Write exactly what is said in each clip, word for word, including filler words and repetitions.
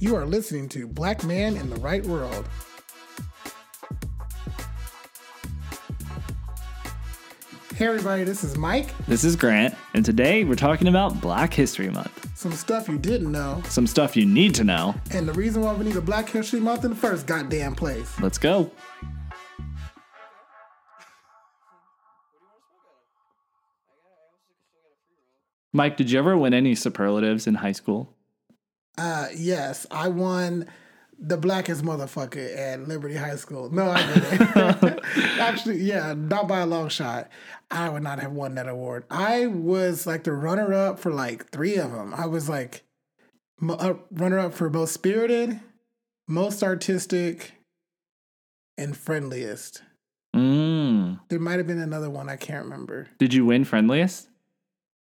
You are listening to Black Man in the Right World. Hey everybody, this is Mike. This is Grant, and today we're talking about Black History Month. Some stuff you didn't know. Some stuff you need to know. And the reason why we need a Black History Month in the first goddamn place. Let's go. Mike, did you ever win any superlatives in high school? Uh, yes, I won the blackest motherfucker at Liberty High School. No, I didn't. Actually, yeah, not by a long shot. I would not have won that award. I was like the runner-up for like three of them. I was like a runner-up for both spirited, most artistic, and friendliest. Mm. There might have been another one. I can't remember. Did you win friendliest?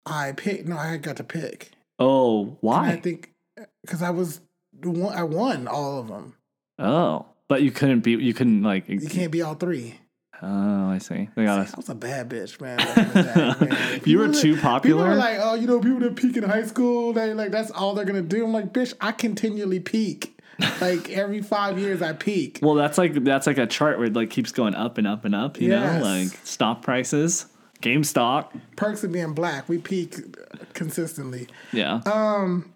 I picked. No, I got to pick. Oh, why? And I think because I was... I won all of them. Oh, but you couldn't be, you couldn't like... You can't be all three. Oh, I see. I, gotta... see, I was a bad bitch, man. Bad, man. You were too popular? People were like, oh, you know, people that peak in high school, they like that's all they're going to do. I'm like, bitch, I continually peak. Like every five years I peak. Well, that's like that's like a chart where it like keeps going up and up and up, you yes. know, like stock prices, game stock. Perks of being black, we peak consistently. Yeah. Um...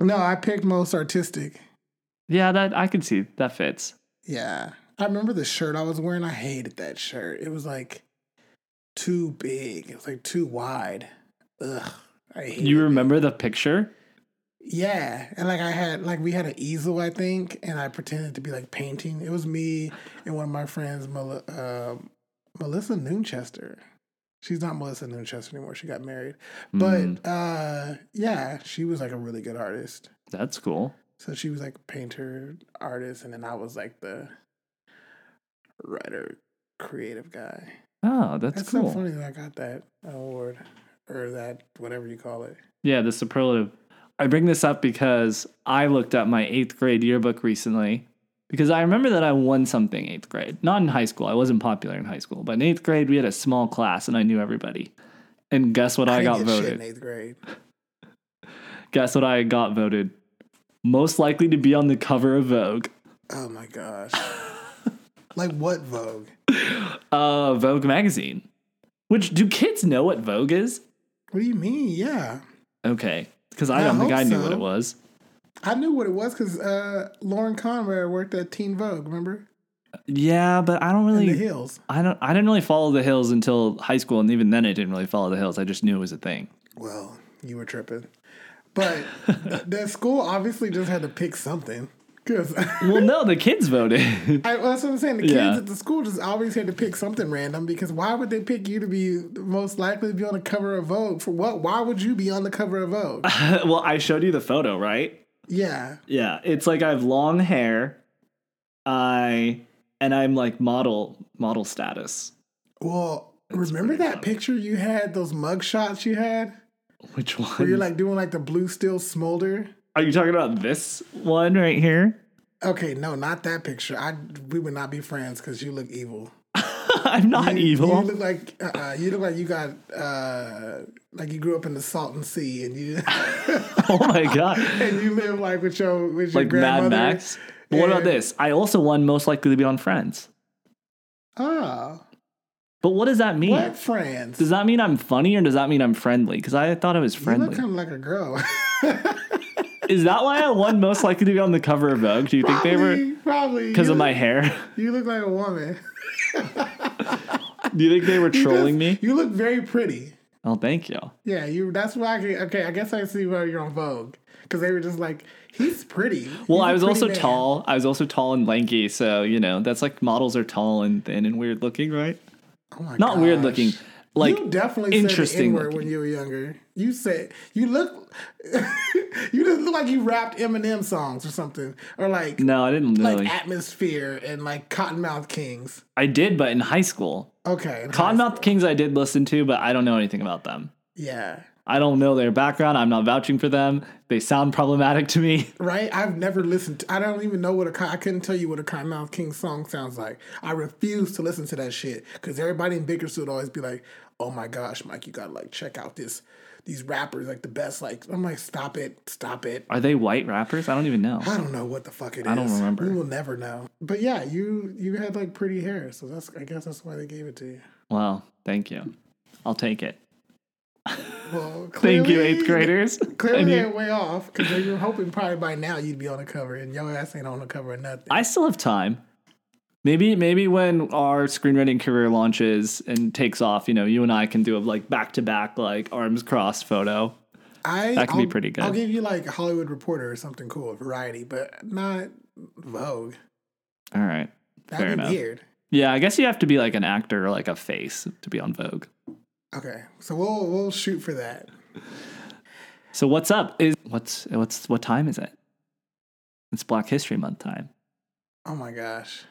No, I picked most artistic. Yeah, that I can see. That fits. Yeah. I remember the shirt I was wearing. I hated that shirt. It was like too big. It was like too wide. Ugh. I hated You remember it. The picture? Yeah. And like I had, like we had an easel, I think, and I pretended to be like painting. It was me and one of my friends, Mel- uh, Melissa Noonchester. She's not Melissa Noonchester anymore. She got married. But, mm. uh, yeah, she was, like, a really good artist. That's cool. So she was, like, a painter, artist, and then I was, like, the writer, creative guy. Oh, that's, that's cool. That's so funny that I got that award, or that, whatever you call it. Yeah, the superlative. I bring this up because I looked up my eighth grade yearbook recently, because I remember that I won something eighth grade. Not in high school. I wasn't popular in high school. But in eighth grade, we had a small class, and I knew everybody. And guess what I, I got voted? Shit in eighth grade. Guess what I got voted? Most likely to be on the cover of Vogue. Oh, my gosh. Like what Vogue? Uh, Vogue magazine. Which, do kids know what Vogue is? What do you mean? Yeah. Okay. Because I, I don't think I knew so. What it was. I knew what it was because uh, Lauren Conrad worked at Teen Vogue. Remember? Yeah, but I don't really. And the Hills. I don't. I didn't really follow the Hills until high school, and even then, I didn't really follow the Hills. I just knew it was a thing. Well, you were tripping, but the school obviously just had to pick something. Cause well, no, the kids voted. I, well, that's what I'm saying. The kids yeah. at the school just always had to pick something random because why would they pick you to be most likely to be on the cover of Vogue? For what? Why would you be on the cover of Vogue? Well, I showed you the photo, right? Yeah. Yeah. It's like I have long hair. I and I'm like model model status. Well, that's remember that funny. Picture you had, those mug shots you had? Which one? Where you're like doing like the blue steel smolder. Are you talking about this one right here? Okay, no, not that picture. I we would not be friends because you look evil. I'm not you, evil. You look like uh, you look like you got uh, like you grew up in the Salton Sea, and you. Oh my god! And you live like with your with your like grandmother. Mad Max. But what about this? I also won most likely to be on Friends. Oh. But what does that mean? What Friends? Does that mean I'm funny or does that mean I'm friendly? Because I thought I was friendly. You look kind of like a girl. Is that why I won most likely to be on the cover of Vogue? Do you probably, think they were probably because of look, my hair? You look like a woman. Do you think they were trolling you just, me? You look very pretty. Oh, thank you. Yeah, you. That's why I can, okay, I guess I see why you're on Vogue. Because they were just like, he's pretty. Well, he's I was also man. tall. I was also tall and lanky. So, you know, that's like models are tall and thin and weird looking, right? Oh my god. Not gosh. Weird looking. Like, you definitely interesting said the N-word when you were younger. You said, you look, you just look like you rapped Eminem songs or something. Or like, no, I didn't like really. Atmosphere and like Cottonmouth Kings. I did, but in high school. Okay. Cottonmouth Kings I did listen to, but I don't know anything about them. Yeah. I don't know their background. I'm not vouching for them. They sound problematic to me. Right? I've never listened to, I don't even know what a, I couldn't tell you what a Cottonmouth Kings song sounds like. I refuse to listen to that shit because everybody in Bakersfield would always be like, oh my gosh, Mike, you gotta like check out this these rappers, like the best, like, I'm like, stop it, stop it. Are they white rappers? I don't even know. I don't know what the fuck it is. I don't remember. We will never know. But yeah, you you had like pretty hair, so that's, I guess that's why they gave it to you. Well, thank you. I'll take it. Well, clearly, thank you, eighth graders. Clearly they're way off, because they were hoping probably by now you'd be on the cover, and your ass ain't on the cover of nothing. I still have time. Maybe maybe when our screenwriting career launches and takes off, you know, you and I can do a like back to back, like arms crossed photo. I that can I'll, be pretty good. I'll give you like a Hollywood Reporter or something cool, a Variety, but not Vogue. All right, that'd fair be enough. Weird. Yeah, I guess you have to be like an actor or like a face to be on Vogue. Okay, so we'll we'll shoot for that. So what's up? Is what's what's what time is it? It's Black History Month time. Oh my gosh.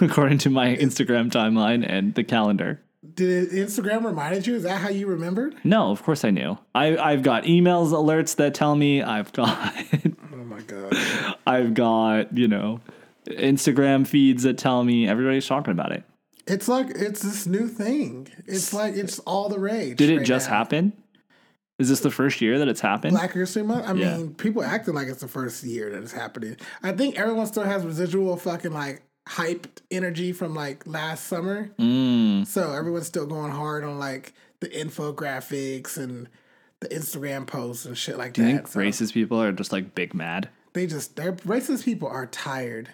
According to my Instagram timeline and the calendar. Did Instagram remind you? Is that how you remembered? No, of course I knew. I, I've got emails alerts that tell me. I've got... Oh my God. I've got, you know, Instagram feeds that tell me. Everybody's talking about it. It's like, it's this new thing. It's like, it's all the rage. Did it right just now. happen? Is this the first year that it's happened? Black History Month? I yeah. mean, people acting like it's the first year that it's happening. I think everyone still has residual fucking like hyped energy from like last summer. Mm. So everyone's still going hard on like the infographics and the Instagram posts and shit like that. Do you that. think so, racist people are just like big mad? They just, they're racist people are tired.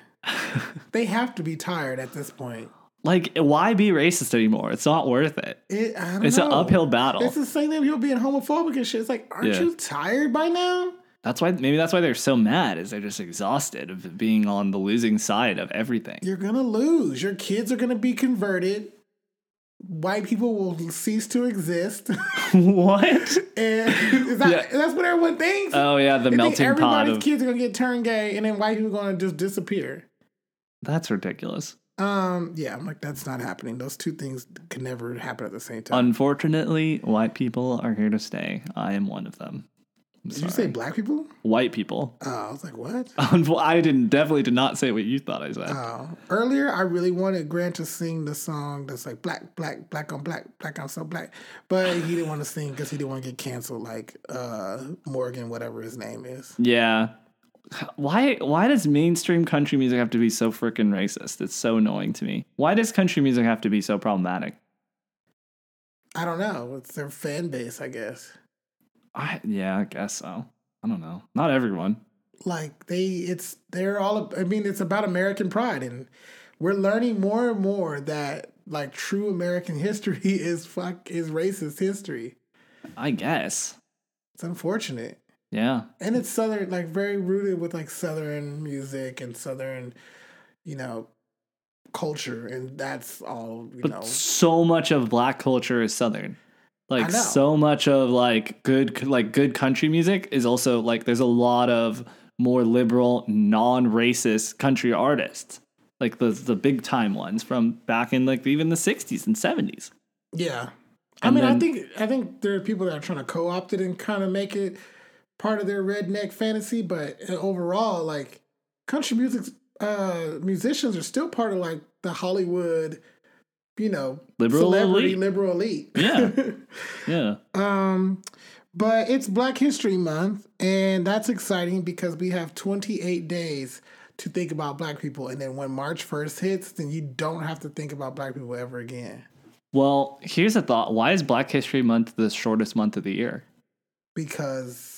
They have to be tired at this point. Like, why be racist anymore? It's not worth it. it I don't it's know. An uphill battle. It's the same thing with people being homophobic and shit. It's like, aren't yeah. you tired by now? That's why. Maybe that's why they're so mad, is they're just exhausted of being on the losing side of everything. You're going to lose. Your kids are going to be converted. White people will cease to exist. What? And is that, yeah. that's what everyone thinks. Oh, yeah, the they melting think everybody's pot. Everybody's kids are going to get turned gay, and then white people are going to just disappear. That's ridiculous. Um. Yeah, I'm like, that's not happening. Those two things can never happen at the same time. Unfortunately, white people are here to stay. I am one of them. I'm did sorry. You say black people? White people. Oh, I was like, what? I didn't. Definitely did not say what you thought I said. Oh, earlier I really wanted Grant to sing the song that's like black, black, black on black, black on so black, but he didn't want to sing because he didn't want to get canceled. Like uh, Morgan, whatever his name is. Yeah. Why why does mainstream country music have to be so freaking racist? It's so annoying to me. Why does country music have to be so problematic? I don't know. It's their fan base, I guess. I yeah, I guess so. I don't know. Not everyone. Like they it's they're all I mean, it's about American pride, and we're learning more and more that like true American history is fuck is racist history. I guess. It's unfortunate. Yeah. And it's Southern, like very rooted with like Southern music and Southern, you know, culture. And that's all, you but know. So much of black culture is Southern. Like so much of like good, like good country music is also like, there's a lot of more liberal, non-racist country artists. Like the, the big time ones from back in like even the sixties and seventies. Yeah. I and mean, then, I think, I think there are people that are trying to co-opt it and kind of make it part of their redneck fantasy, but overall, like country music, uh, musicians are still part of like the Hollywood, you know, liberal celebrity elite. liberal elite. Yeah, yeah. Um, but it's Black History Month, and that's exciting because we have twenty-eight days to think about Black people, and then when March first hits, then you don't have to think about Black people ever again. Well, here's a thought: why is Black History Month the shortest month of the year? Because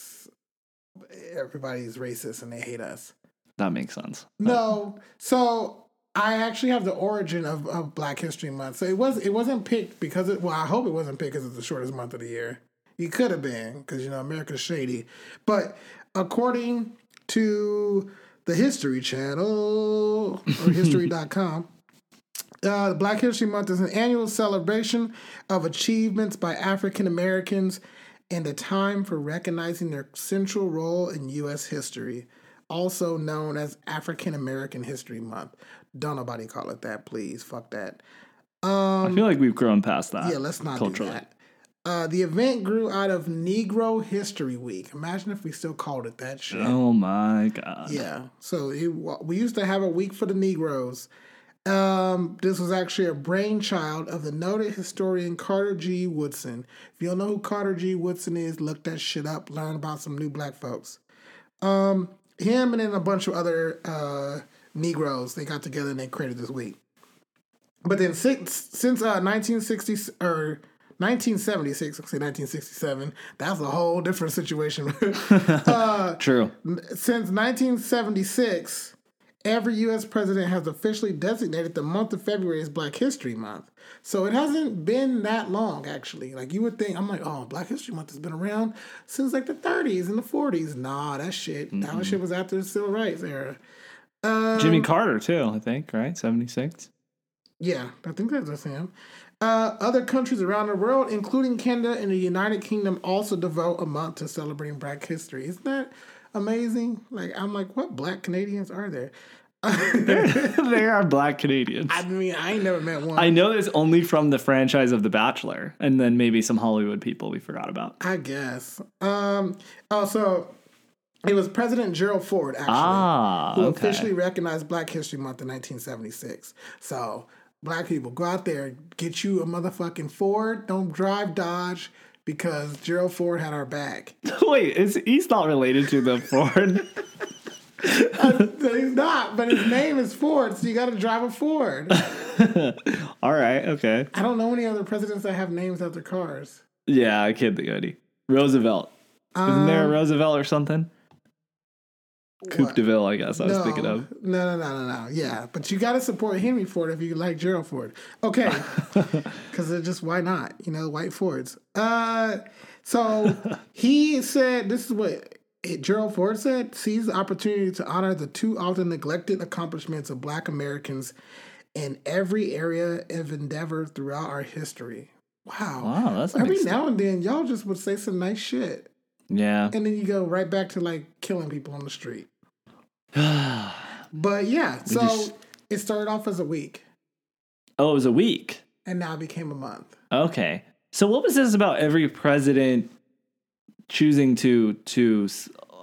everybody's racist and they hate us. That makes sense. No. So I actually have the origin of, of Black History Month. So it was it wasn't picked because it well, I hope it wasn't picked because it's the shortest month of the year. It could have been, because you know America's shady. But according to the History Channel or history dot com, uh Black History Month is an annual celebration of achievements by African Americans and a time for recognizing their central role in U S history, also known as African American History Month. Don't nobody call it that, please. Fuck that. Um, I feel like we've grown past that. Yeah, let's not culturally. do that. Uh, the event grew out of Negro History Week. Imagine if we still called it that shit. Oh, my God. Yeah. So it, we used to have a week for the Negroes, Um, this was actually a brainchild of the noted historian Carter G. Woodson. If you don't know who Carter G. Woodson is, look that shit up. Learn about some new black folks. Um, him and then a bunch of other uh, Negroes, they got together and they created this week. But then since since uh, nineteen sixty or nineteen seventy-six, let's say nineteen sixty-seven, that's a whole different situation. uh, True. Since nineteen seventy-six... every U S president has officially designated the month of February as Black History Month. So it hasn't been that long, actually. Like, you would think, I'm like, oh, Black History Month has been around since, like, the thirties and the forties. Nah, that shit. Mm-hmm. That shit was after the Civil Rights era. Um, Jimmy Carter, too, I think, right? seventy-six? Yeah, I think that's him. Uh, other countries around the world, including Canada and the United Kingdom, also devote a month to celebrating Black history. Isn't that amazing? Like, I'm like, what Black Canadians are there? There are Black Canadians. I mean, I ain't never met one. I know there's only from the franchise of The Bachelor, and then maybe some Hollywood people we forgot about. I guess. Um, oh, so it was President Gerald Ford, actually, ah, who okay. officially recognized Black History Month in nineteen seventy-six. So, Black people, go out there, get you a motherfucking Ford. Don't drive Dodge. Because Gerald Ford had our back. Wait, is, he's not related to the Ford. uh, he's not, but his name is Ford, so you got to drive a Ford. All right, okay. I don't know any other presidents that have names after cars. Yeah, I can't think of any. Roosevelt. Um, Isn't there a Roosevelt or something? Coupe de Ville, I guess I no, was thinking of. No, no, no, no, no. Yeah, but you got to support Henry Ford if you like Gerald Ford. Okay, because just why not? You know, white Fords. Uh, so he said, this is what it, Gerald Ford said, sees the opportunity to honor the too often neglected accomplishments of Black Americans in every area of endeavor throughout our history. Wow. Wow, that's every now sense. And then, y'all just would say some nice shit. Yeah. And then you go right back to, like, killing people on the street. But, yeah. So, just... it started off as a week. Oh, it was a week? And now it became a month. Okay. So, what was this about every president choosing to to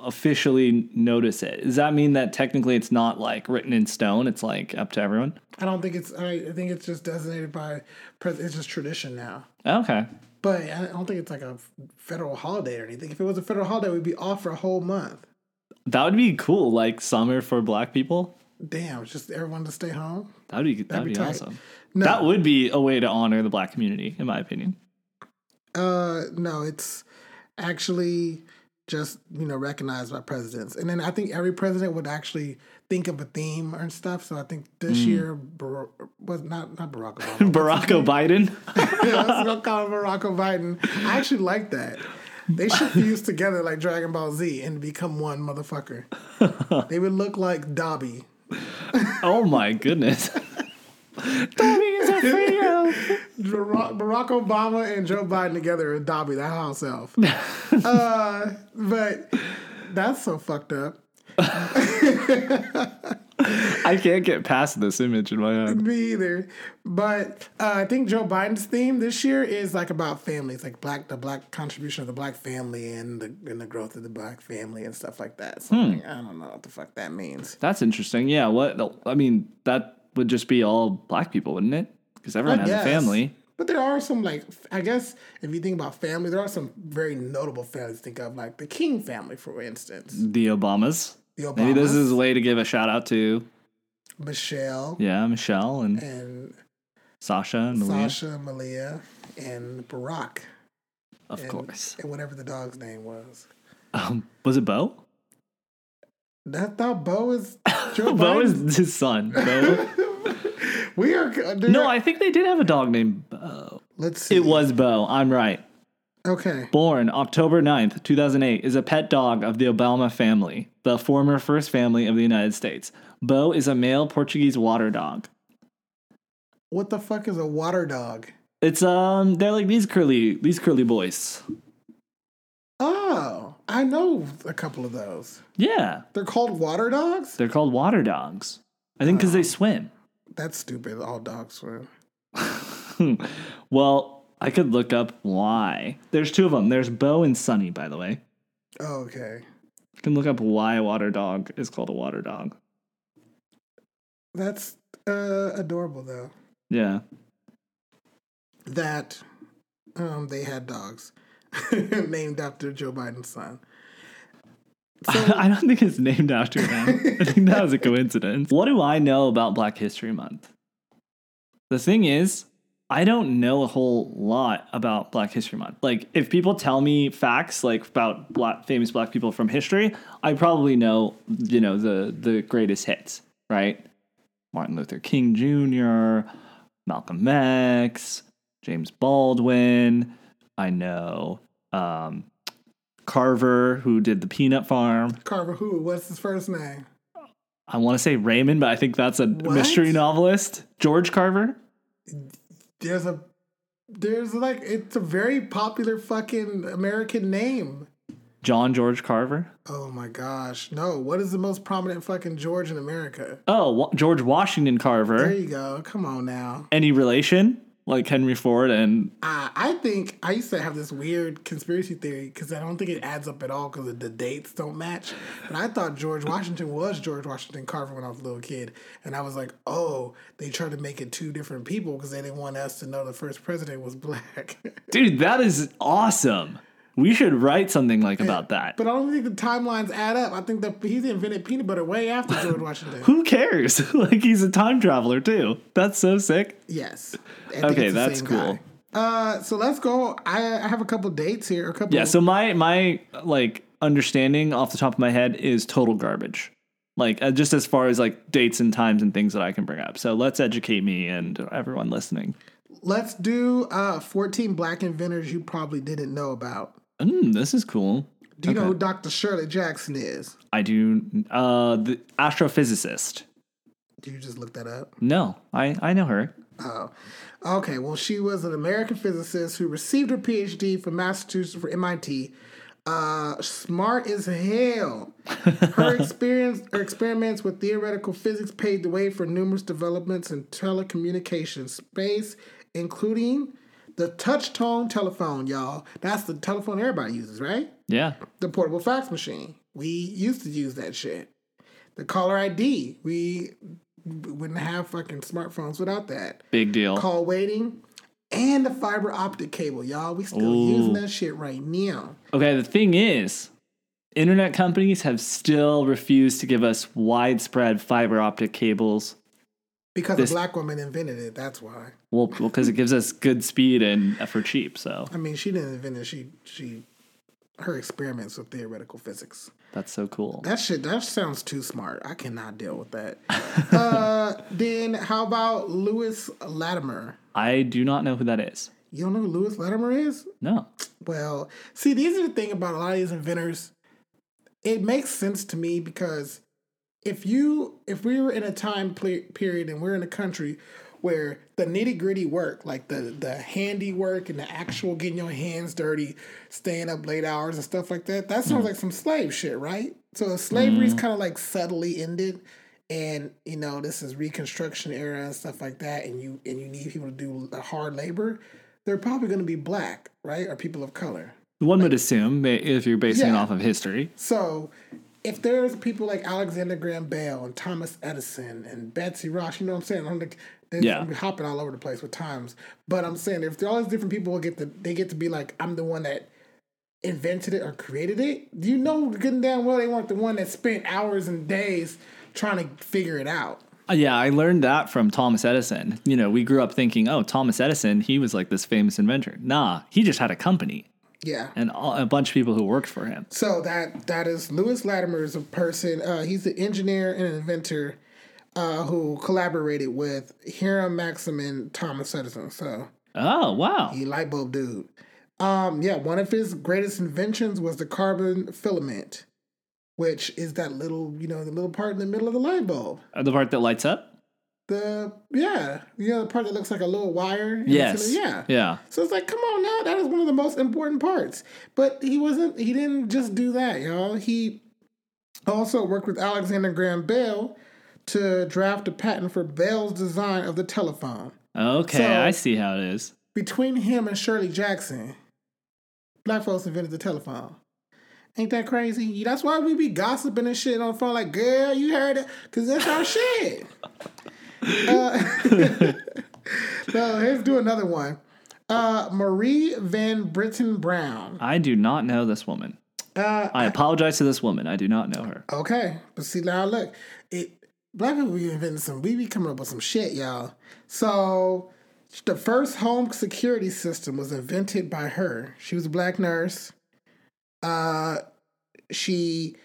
officially notice it? Does that mean that technically it's not, like, written in stone? It's, like, up to everyone? I don't think it's... I think it's just designated by... Pres- it's just tradition now. Okay. But I don't think it's like a federal holiday or anything. If it was a federal holiday, we'd be off for a whole month. That would be cool, like summer for Black people. Damn, just everyone to stay home. That would be that'd be, be awesome. No. That would be a way to honor the Black community, in my opinion. Uh, no, it's actually just, you know, recognized by presidents, and then I think every president would actually think of a theme and stuff. So I think this mm. year Bar- was not not Barack Obama. Barack O'Biden. Yeah, let's go call him Barack O'Biden. I actually like that. They should fuse together like Dragon Ball Z and become one motherfucker. They would look like Dobby. Oh my goodness. Dobby is a freedom. Barack Obama and Joe Biden together and Dobby, that whole self. uh, but that's so fucked up. I can't get past this image in my head. Me either. But uh, I think Joe Biden's theme this year is like about families, like black the black contribution of the Black family and the and the growth of the Black family and stuff like that. So hmm. like, I don't know what the fuck that means. That's interesting. Yeah. What I mean, that would just be all Black people, wouldn't it? Because everyone I has guess. a family. But there are some, like, I guess if you think about family, there are some very notable families to think of, like the King family, for instance. The Obamas. The Obamas. Maybe this is a way to give a shout out to Michelle. Yeah, Michelle and, and Sasha and Malia. Sasha and Malia and Barack. Of and, course. And whatever the dog's name was. Um, was it Bo? I thought Bo is Joe Bo Biden. Is his son. Bo. We are no. I think they did have a dog named Bo. Let's see. It was Bo. I'm right. Okay. Born October ninth, two thousand eight, is a pet dog of the Obama family, the former first family of the United States. Bo is a male Portuguese water dog. What the fuck is a water dog? It's um, they're like these curly, these curly boys. Oh, I know a couple of those. Yeah. They're called water dogs? They're called water dogs. I think because um. they swim. That's stupid. All dogs swim. Well, I could look up why. There's two of them. There's Bo and Sunny, by the way. Oh, okay. You can look up why a water dog is called a water dog. That's uh, adorable, though. Yeah. That um, they had dogs named after Joe Biden's son. So, I don't think it's named after him. I think that was a coincidence. What do I know about Black History Month? The thing is, I don't know a whole lot about Black History Month. Like, if people tell me facts, like, about black, famous Black people from history, I probably know, you know, the, the greatest hits, right? Martin Luther King Junior, Malcolm X, James Baldwin. I know um, Carver, who did the peanut farm. Carver who? What's his first name? I want to say Raymond, but I think that's a what? mystery novelist. George Carver. There's a, there's like, it's a very popular fucking American name. John George Carver. Oh my gosh. No, what is the most prominent fucking George in America? Oh, Wa- George Washington Carver. There you go. Come on now. Any relation? Like Henry Ford and... Uh, I think I used to have this weird conspiracy theory because I don't think it adds up at all because the dates don't match. But I thought George Washington was George Washington Carver when I was a little kid. And I was like, oh, they tried to make it two different people because they didn't want us to know the first president was Black. Dude, that is awesome. We should write something like about that. But I don't think the timelines add up. I think that he's invented peanut butter way after George Washington. Who cares? Like, he's a time traveler, too. That's so sick. Yes. Okay, that's cool. Uh, so let's go. I, I have a couple dates here. A couple. Yeah, so my, my, like, understanding off the top of my head is total garbage. Like, uh, just as far as, like, dates and times and things that I can bring up. So let's educate me and everyone listening. Let's do uh, fourteen Black inventors you probably didn't know about. Mm, this is cool. Do you okay. know who Doctor Shirley Jackson is? I do. Uh, the astrophysicist. Did you just look that up? No, I, I know her. Oh, okay. Well, she was an American physicist who received her P H D from Massachusetts for M I T. Uh, smart as hell. Her experience, her experiments with theoretical physics paved the way for numerous developments in telecommunications space, including the touch-tone telephone, y'all. That's the telephone everybody uses, right? Yeah. The portable fax machine. We used to use that shit. The caller I D. We wouldn't have fucking smartphones without that. Big deal. Call waiting. And the fiber optic cable, y'all. We still Ooh. using that shit right now. Okay, the thing is, internet companies have still refused to give us widespread fiber optic cables. Because this, a Black woman invented it, that's why. Well, because well, it gives us good speed and uh, for cheap, so. I mean, she didn't invent it. She, she, her experiments with theoretical physics. That's so cool. That shit, that sounds too smart. I cannot deal with that. uh, then how about Lewis Latimer? I do not know who that is. You don't know who Lewis Latimer is? No. Well, see, these are the thing about a lot of these inventors. It makes sense to me because... If you, if we were in a time ple- period and we're in a country where the nitty gritty work, like the, the handy work and the actual getting your hands dirty, staying up late hours and stuff like that, that sounds mm. like some slave shit, right? So slavery's mm. kind of like subtly ended, and you know this is Reconstruction era and stuff like that, and you and you need people to do hard labor. They're probably going to be Black, right, or people of color. One like, would assume if you're basing yeah. it off of history. So. If there's people like Alexander Graham Bell and Thomas Edison and Betsy Ross, you know what I'm saying? I'm like, they're yeah. gonna be hopping all over the place with times. But I'm saying if there all these different people get to, they get to be like, I'm the one that invented it or created it. You know good and damn well they weren't the one that spent hours and days trying to figure it out. Yeah, I learned that from Thomas Edison. You know, we grew up thinking, oh, Thomas Edison, he was like this famous inventor. Nah, he just had a company. Yeah. And all, a bunch of people who worked for him. So that that is Lewis Latimer is a person. Uh, he's an engineer and an inventor uh, who collaborated with Hiram Maxim and Thomas Edison. So oh, wow. He light bulb dude. Um, yeah, one of his greatest inventions was the carbon filament, which is that little, you know, the little part in the middle of the light bulb. Uh, the part that lights up? The yeah, you know the part that looks like a little wire. Yes. Yeah. Yeah. So it's like, come on now, that is one of the most important parts. But he wasn't. He didn't just do that, y'all. He also worked with Alexander Graham Bell to draft a patent for Bell's design of the telephone. Okay, so, I see how it is. Between him and Shirley Jackson, Black folks invented the telephone. Ain't that crazy? That's why we be gossiping and shit on the phone. Like, girl, you heard it, because that's our shit. Uh, so let's do another one. Uh, Marie Van Britten Brown. I do not know this woman. Uh, I apologize to this woman. I do not know her. Okay. But see, now look, it, black people be inventing some, we be coming up with some shit, y'all. So the first home security system was invented by her. She was a black nurse. Uh, she,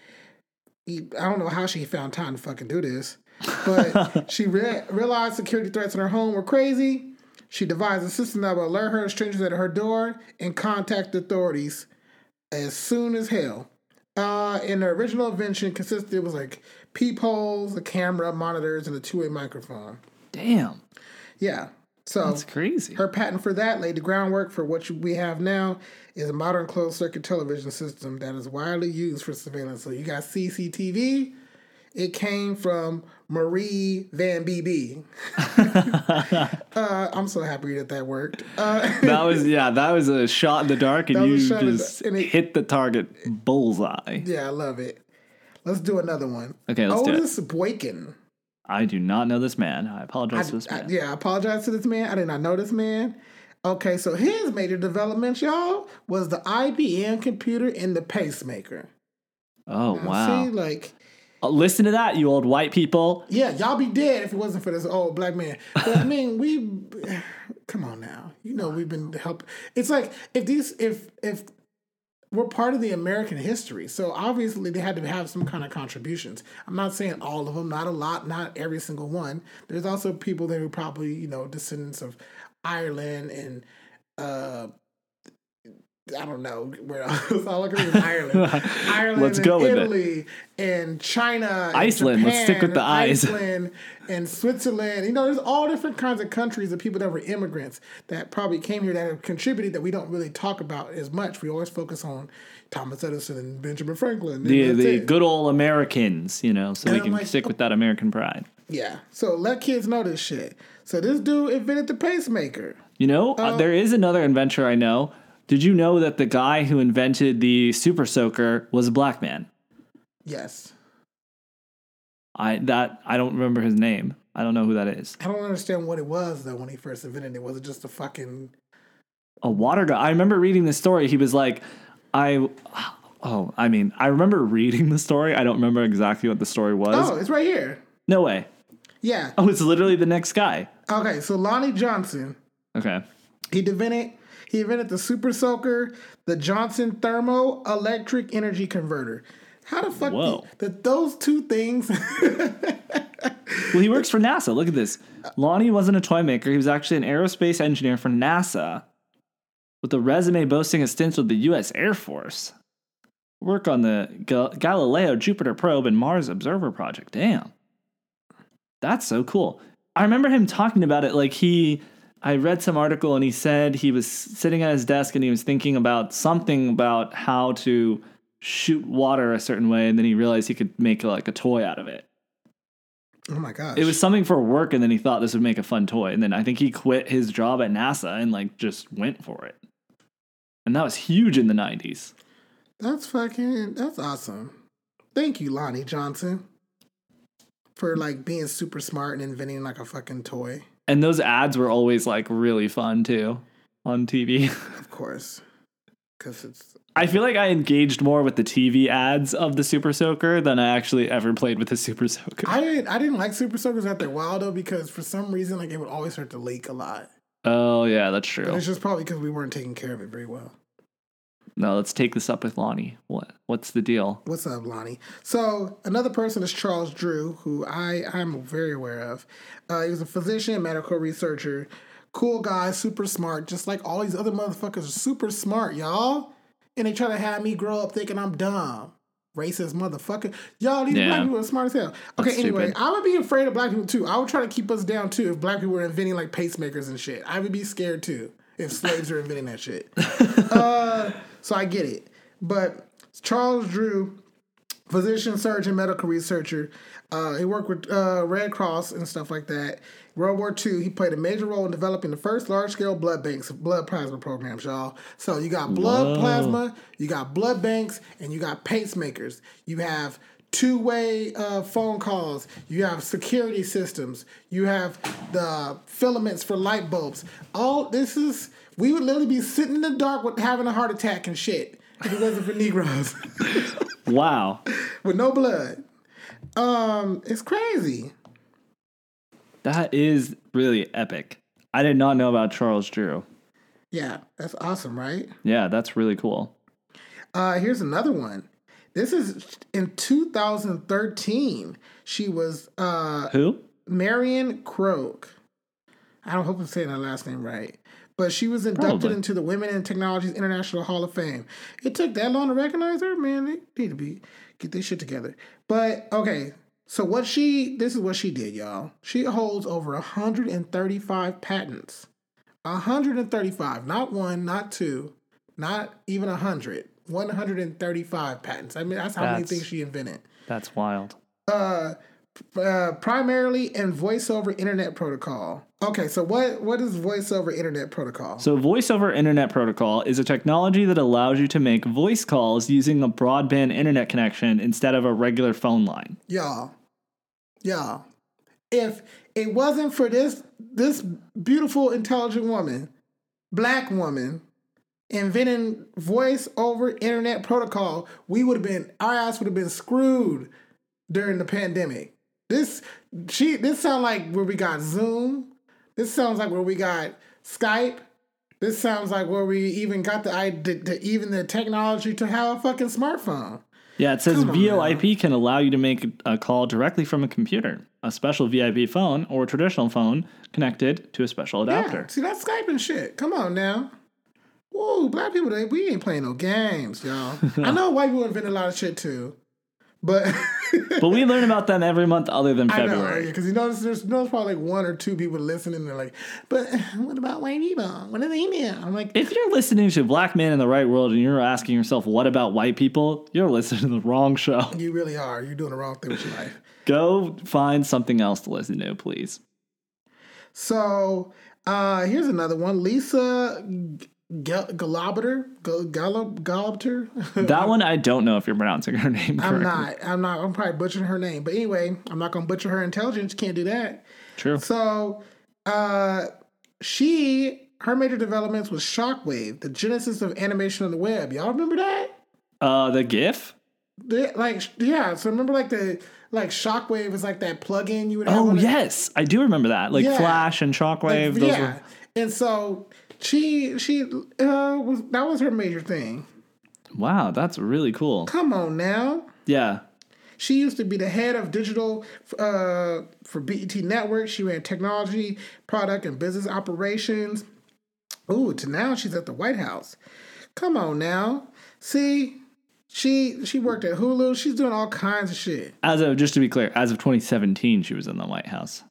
I don't know how she found time to fucking do this, but she re- realized security threats in her home were crazy. She devised a system that would alert her to strangers at her door and contact authorities as soon as hell. Uh, and the original invention consisted, it was like peepholes, a camera, monitors, and a two-way microphone. Damn. Yeah. So that's crazy. Her patent for that laid the groundwork for what we have now is a modern closed-circuit television system that is widely used for surveillance. So you got C C T V. It came from Marie Van B B. uh, I'm so happy that that worked. Uh, that was, yeah, that was a shot in the dark, and you just and it, hit the target bullseye. Yeah, I love it. Let's do another one. Okay, let's Otis do it. Otis Boykin. I do not know this man. I apologize I, to this man. I, yeah, I apologize to this man. I did not know this man. Okay, so his major development, y'all, was the I B M computer and the pacemaker. Oh, now, wow. See, like... Listen to that, you old white people. Yeah, y'all be dead if it wasn't for this old black man. But I mean, we come on now. You know we've been helping. It's like if these if if we're part of the American history, so obviously they had to have some kind of contributions. I'm not saying all of them, not a lot, not every single one. There's also people that are probably, you know, descendants of Ireland and uh I don't know where else. All I look at Ireland, Ireland, let's and go with Italy, it. And China, Iceland. And Japan, let's stick with the eyes. Iceland and Switzerland. You know, there's all different kinds of countries of people that were immigrants that probably came here that have contributed that we don't really talk about as much. We always focus on Thomas Edison and Benjamin Franklin. The the it. good old Americans, you know, so and we I'm can like, stick with that American pride. Yeah. So let kids know this shit. So this dude invented the pacemaker. You know, um, there is another inventor I know. Did you know that the guy who invented the Super Soaker was a black man? Yes. I that I don't remember his name. I don't know who that is. I don't understand what it was, though, when he first invented it. Was it just a fucking... A water gun? I remember reading the story. He was like, I... Oh, I mean, I remember reading the story. I don't remember exactly what the story was. Oh, it's right here. No way. Yeah. Oh, it's literally the next guy. Okay, so Lonnie Johnson. Okay. He invented... He invented the Super Soaker, the Johnson Thermoelectric Energy Converter. How the fuck Whoa. Did, did those two things? Well, he works for NASA. Look at this. Lonnie wasn't a toy maker. He was actually an aerospace engineer for NASA with a resume boasting a stint with the U S Air Force. Work on the Gal- Galileo Jupiter Probe and Mars Observer Project. Damn. That's so cool. I remember him talking about it like he... I read some article and he said he was sitting at his desk and he was thinking about something about how to shoot water a certain way. And then he realized he could make like a toy out of it. Oh my gosh. It was something for work. And then he thought this would make a fun toy. And then I think he quit his job at NASA and like just went for it. And that was huge in the nineties. That's fucking, that's awesome. Thank you, Lonnie Johnson, for like being super smart and inventing like a fucking toy. And those ads were always, like, really fun, too, on T V. Of course. Because it's... I feel like I engaged more with the T V ads of the Super Soaker than I actually ever played with the Super Soaker. I didn't, I didn't like Super Soakers after a while, though, because for some reason, like, it would always start to leak a lot. Oh, yeah, that's true. And it's just probably because we weren't taking care of it very well. No, let's take this up with Lonnie. What What's the deal? What's up, Lonnie? So another person is Charles Drew, who I, I'm very aware of. Uh, he was a physician, medical researcher, cool guy, super smart, just like all these other motherfuckers are super smart, y'all. And they try to have me grow up thinking I'm dumb. Racist motherfucker. Y'all, these yeah. black people are smart as hell. Okay, That's anyway, stupid. I would be afraid of black people, too. I would try to keep us down, too, if black people were inventing, like, pacemakers and shit. I would be scared, too, if slaves were inventing that shit. Uh... So I get it. But Charles Drew, physician, surgeon, medical researcher, uh, he worked with uh, Red Cross and stuff like that. World War Two, he played a major role in developing the first large-scale blood banks, blood plasma programs, y'all. So you got blood Whoa. Plasma, you got blood banks, and you got pacemakers. You have two-way uh, phone calls. You have security systems. You have the filaments for light bulbs. All this is, we would literally be sitting in the dark with having a heart attack and shit if it wasn't for Negroes. Wow. With no blood. Um, it's crazy. That is really epic. I did not know about Charles Drew. Yeah, that's awesome, right? Yeah, that's really cool. Uh, here's another one. This is in two thousand thirteen. She was... Uh, Who? Marion Croak. I don't hope I'm saying her last name right. But she was inducted Probably. into the Women in Technology's International Hall of Fame. It took that long to recognize her? Man, they need to be... Get this shit together. But, okay... So what she, this is what she did, y'all. She holds over one hundred thirty-five patents. one hundred thirty-five, not one, not two, not even one hundred. one hundred thirty-five patents. I mean, that's how that's, many things she invented. That's wild. Uh, uh, primarily in voice over internet protocol. Okay, so what, what is voice over internet protocol? So voice over internet protocol is a technology that allows you to make voice calls using a broadband internet connection instead of a regular phone line. Y'all. Y'all, if it wasn't for this this beautiful, intelligent woman, black woman, inventing voice over internet protocol, we would have been, our ass would have been screwed during the pandemic. This she this sounds like where we got Zoom. This sounds like where we got Skype. This sounds like where we even got the I the, the, even the technology to have a fucking smartphone. Yeah, it says V O I P can allow you to make a call directly from a computer, a special V I P phone, or a traditional phone connected to a special adapter. Yeah, see, that's Skype and shit. Come on now. Whoa, black people, they, we ain't playing no games, y'all. I know white people invent a lot of shit, too. But but we learn about them every month other than February. Because you notice there's, there's probably like one or two people listening. They're like, but what about white people? What are they doing? I'm like, if you're listening to Black Man in the Right World and you're asking yourself, what about white people? You're listening to the wrong show. You really are. You're doing the wrong thing with your life. Go find something else to listen to, please. So uh, here's another one. Lisa... Galabiter, Galabiter. That one I don't know if you're pronouncing her name correctly. I'm not. I'm not. I'm probably butchering her name, but anyway, I'm not gonna butcher her intelligence. Can't do that. True. So, uh, she her major developments was Shockwave, the genesis of animation on the web. Y'all remember that? Uh, the GIF. The, like yeah, so remember like the like Shockwave is like that plug-in you would. Have oh yes, I do remember that. Like yeah. Flash and Shockwave. Like, those yeah, were... and so. She she uh was that was her major thing. Wow, that's really cool. Come on now. Yeah. She used to be the head of digital uh for B E T Network. She ran technology, product, and business operations. Ooh, to now she's at the White House. Come on now. See, she she worked at Hulu. She's doing all kinds of shit. As of just to be clear, as of twenty seventeen, she was in the White House.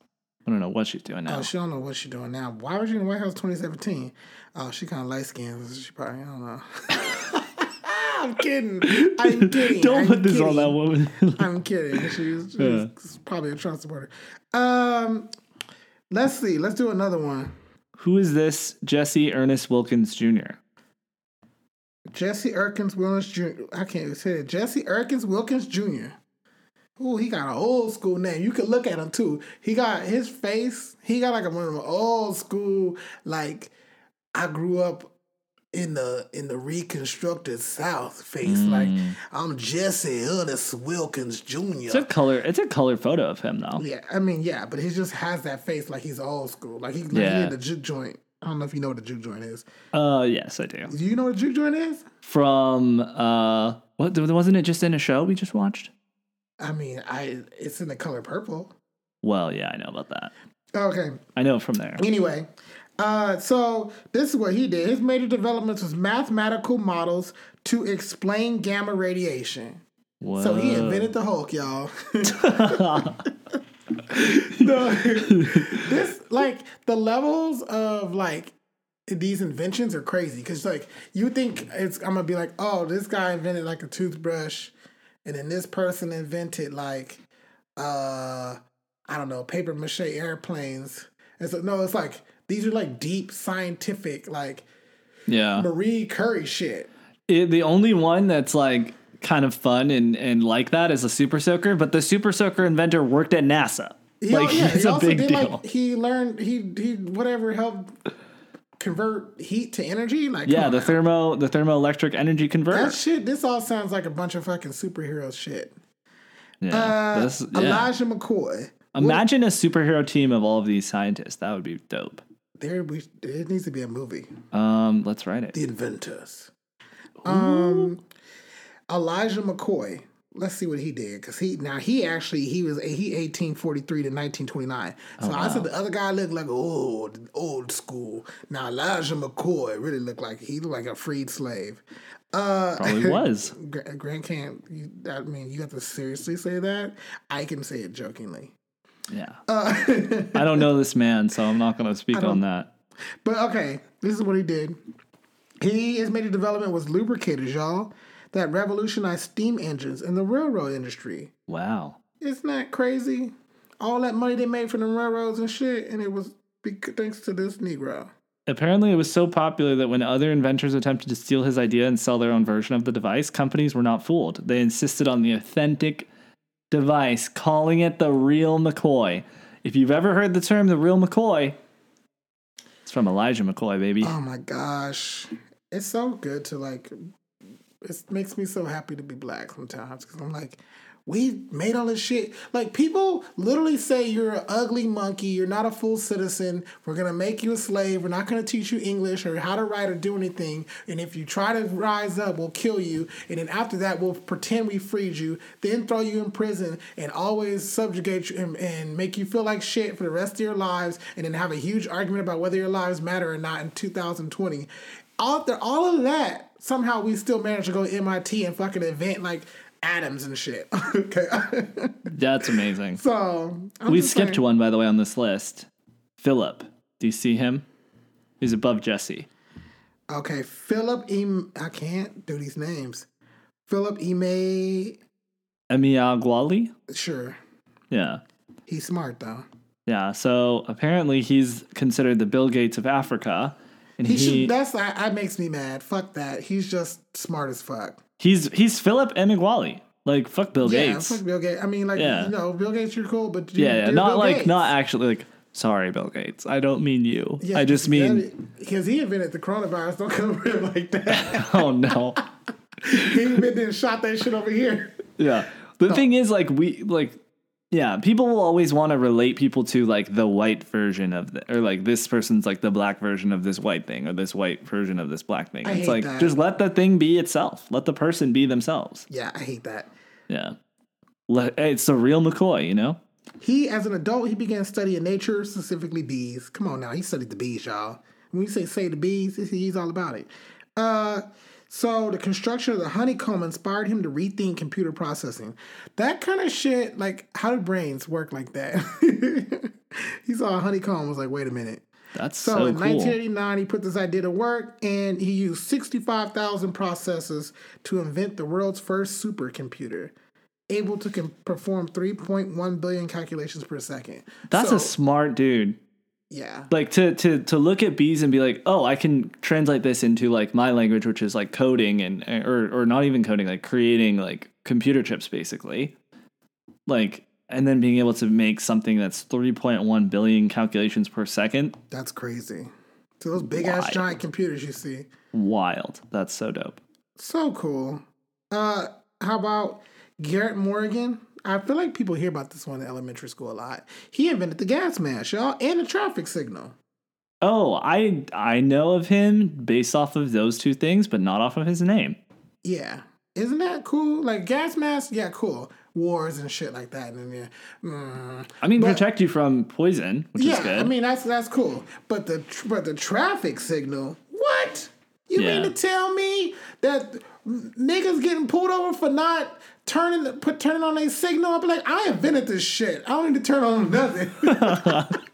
I don't know what she's doing now. Oh, she don't know what she's doing now. Why was she in the White House twenty seventeen? Oh, she kind of light-skinned. She probably, I don't know. I'm kidding. I'm kidding. Don't I'm put kidding. This on that woman. I'm kidding. She's, she's yeah. probably a Trump supporter. Um, let's see. Let's do another one. Who is this Jesse Ernest Wilkins Junior? Jesse Ernest Wilkins Junior I can't say it. Jesse Ernest Wilkins Junior Ooh, he got an old school name. You could look at him, too. He got his face. He got like a, one of them old school, like, I grew up in the in the reconstructed South face. Mm. Like, I'm Jesse Ernest Wilkins Junior It's a color It's a color photo of him, though. Yeah, I mean, yeah, but he just has that face like he's old school. Like, he, like yeah. he had the juke joint. I don't know if you know what the juke joint is. Uh, yes, I do. Do you know what a juke joint is? From, uh, what wasn't it just in a show we just watched? I mean, I it's in the color purple. Well, yeah, I know about that. Okay. I know from there. Anyway, uh, so this is what he did. His major developments was mathematical models to explain gamma radiation. Whoa. So he invented the Hulk, y'all. No, this, like, the levels of, like, these inventions are crazy. Because, like, you think it's, I'm going to be like, oh, this guy invented, like, a toothbrush. And then this person invented, like, uh, I don't know, paper mache airplanes. And so, no, it's like, these are, like, deep scientific, like, yeah, Marie Curie shit. It, the only one that's, like, kind of fun and, and like that as a super soaker. But the super soaker inventor worked at NASA. He, like, yeah, he's he a big did, deal. Like, he learned, he, he whatever helped convert heat to energy. Like, yeah, the thermo, the thermoelectric energy converter. That shit, this all sounds like a bunch of fucking superhero shit. Yeah, uh, this, yeah. Elijah McCoy. Imagine what, a superhero team of all of these scientists. That would be dope. There, we there needs to be a movie. Um, let's write it. The Inventors. Ooh. Um, Elijah McCoy. Let's see what he did, because he now he actually he was he eighteen forty-three to nineteen twenty-nine. So oh, wow. I said the other guy looked like old old school. Now Elijah McCoy really looked like he looked like a freed slave. Uh, Probably was. Grant can't. I mean, you have to seriously say that. I can say it jokingly. Yeah. Uh, I don't know this man, so I'm not going to speak on that. But okay, this is what he did. His major development was lubricators, y'all, that revolutionized steam engines in the railroad industry. Wow. Isn't that crazy? All that money they made from the railroads and shit, and it was thanks to this Negro. Apparently, it was so popular that when other inventors attempted to steal his idea and sell their own version of the device, companies were not fooled. They insisted on the authentic device, calling it the real McCoy. If you've ever heard the term the real McCoy, it's from Elijah McCoy, baby. Oh my gosh. It's so good to like, it makes me so happy to be black sometimes, because I'm like, we made all this shit. Like, people literally say you're an ugly monkey, you're not a full citizen, we're going to make you a slave, we're not going to teach you English or how to write or do anything, and if you try to rise up, we'll kill you, and then after that, we'll pretend we freed you, then throw you in prison and always subjugate you and, and make you feel like shit for the rest of your lives, and then have a huge argument about whether your lives matter or not in two thousand twenty. All, after all of that, somehow we still managed to go to M I T and fucking invent, like, atoms and shit. Okay. That's amazing. So I'm we skipped saying. one, by the way, on this list. Philip. Do you see him? He's above Jesse. Okay. Philip Em. I can't do these names. Philip Eme. Emeagwali? Sure. Yeah. He's smart, though. Yeah. So apparently he's considered the Bill Gates of Africa. And he, he should, that's I, I makes me mad. Fuck that. He's just smart as fuck. He's he's Philip Emeagwali. Like, fuck Bill yeah, Gates. Yeah, fuck Bill Gates. I mean, like, yeah. you know, Bill Gates, you're cool, but you, yeah, yeah. You're not Bill like Gates. Not actually like. Sorry, Bill Gates. I don't mean you. Yeah, I just mean because he invented the coronavirus. Don't come over here like that. Oh no. He invented and shot that shit over here. Yeah. The no. thing is, like, we like. Yeah, people will always want to relate people to, like, the white version of the, or, like, this person's, like, the black version of this white thing or this white version of this black thing. I it's like, that. Just let the thing be itself. Let the person be themselves. Yeah, I hate that. Yeah. Let, it's the real McCoy, you know? He, as an adult, he began studying nature, specifically bees. Come on now, he studied the bees, y'all. When you say say the bees, he's all about it. Uh... So the construction of the honeycomb inspired him to rethink computer processing. That kind of shit, like, how do brains work like that? He saw a honeycomb and was like, wait a minute. That's so, so in cool. nineteen eighty-nine, he put this idea to work, and he used sixty-five thousand processors to invent the world's first supercomputer, able to com- perform three point one billion calculations per second. That's so, a smart dude. Yeah. Like to, to, to look at bees and be like, oh, I can translate this into like my language, which is like coding and or or not even coding, like creating like computer chips basically. Like and then being able to make something that's three point one billion calculations per second. That's crazy. So those big Wild. ass giant computers you see. Wild. That's so dope. So cool. Uh how about Garrett Morgan? I feel like people hear about this one in elementary school a lot. He invented the gas mask, y'all, and the traffic signal. Oh, I I know of him based off of those two things, but not off of his name. Yeah. Isn't that cool? Like, gas mask, yeah, cool. Wars and shit like that. And then, yeah. mm. I mean, but, protect you from poison, which yeah, is good. Yeah, I mean, that's that's cool. But the, but the traffic signal, what? You yeah. mean to tell me that niggas getting pulled over for not... Turning the, put turning on a signal, I'll be like, I invented this shit. I don't need to turn on nothing. I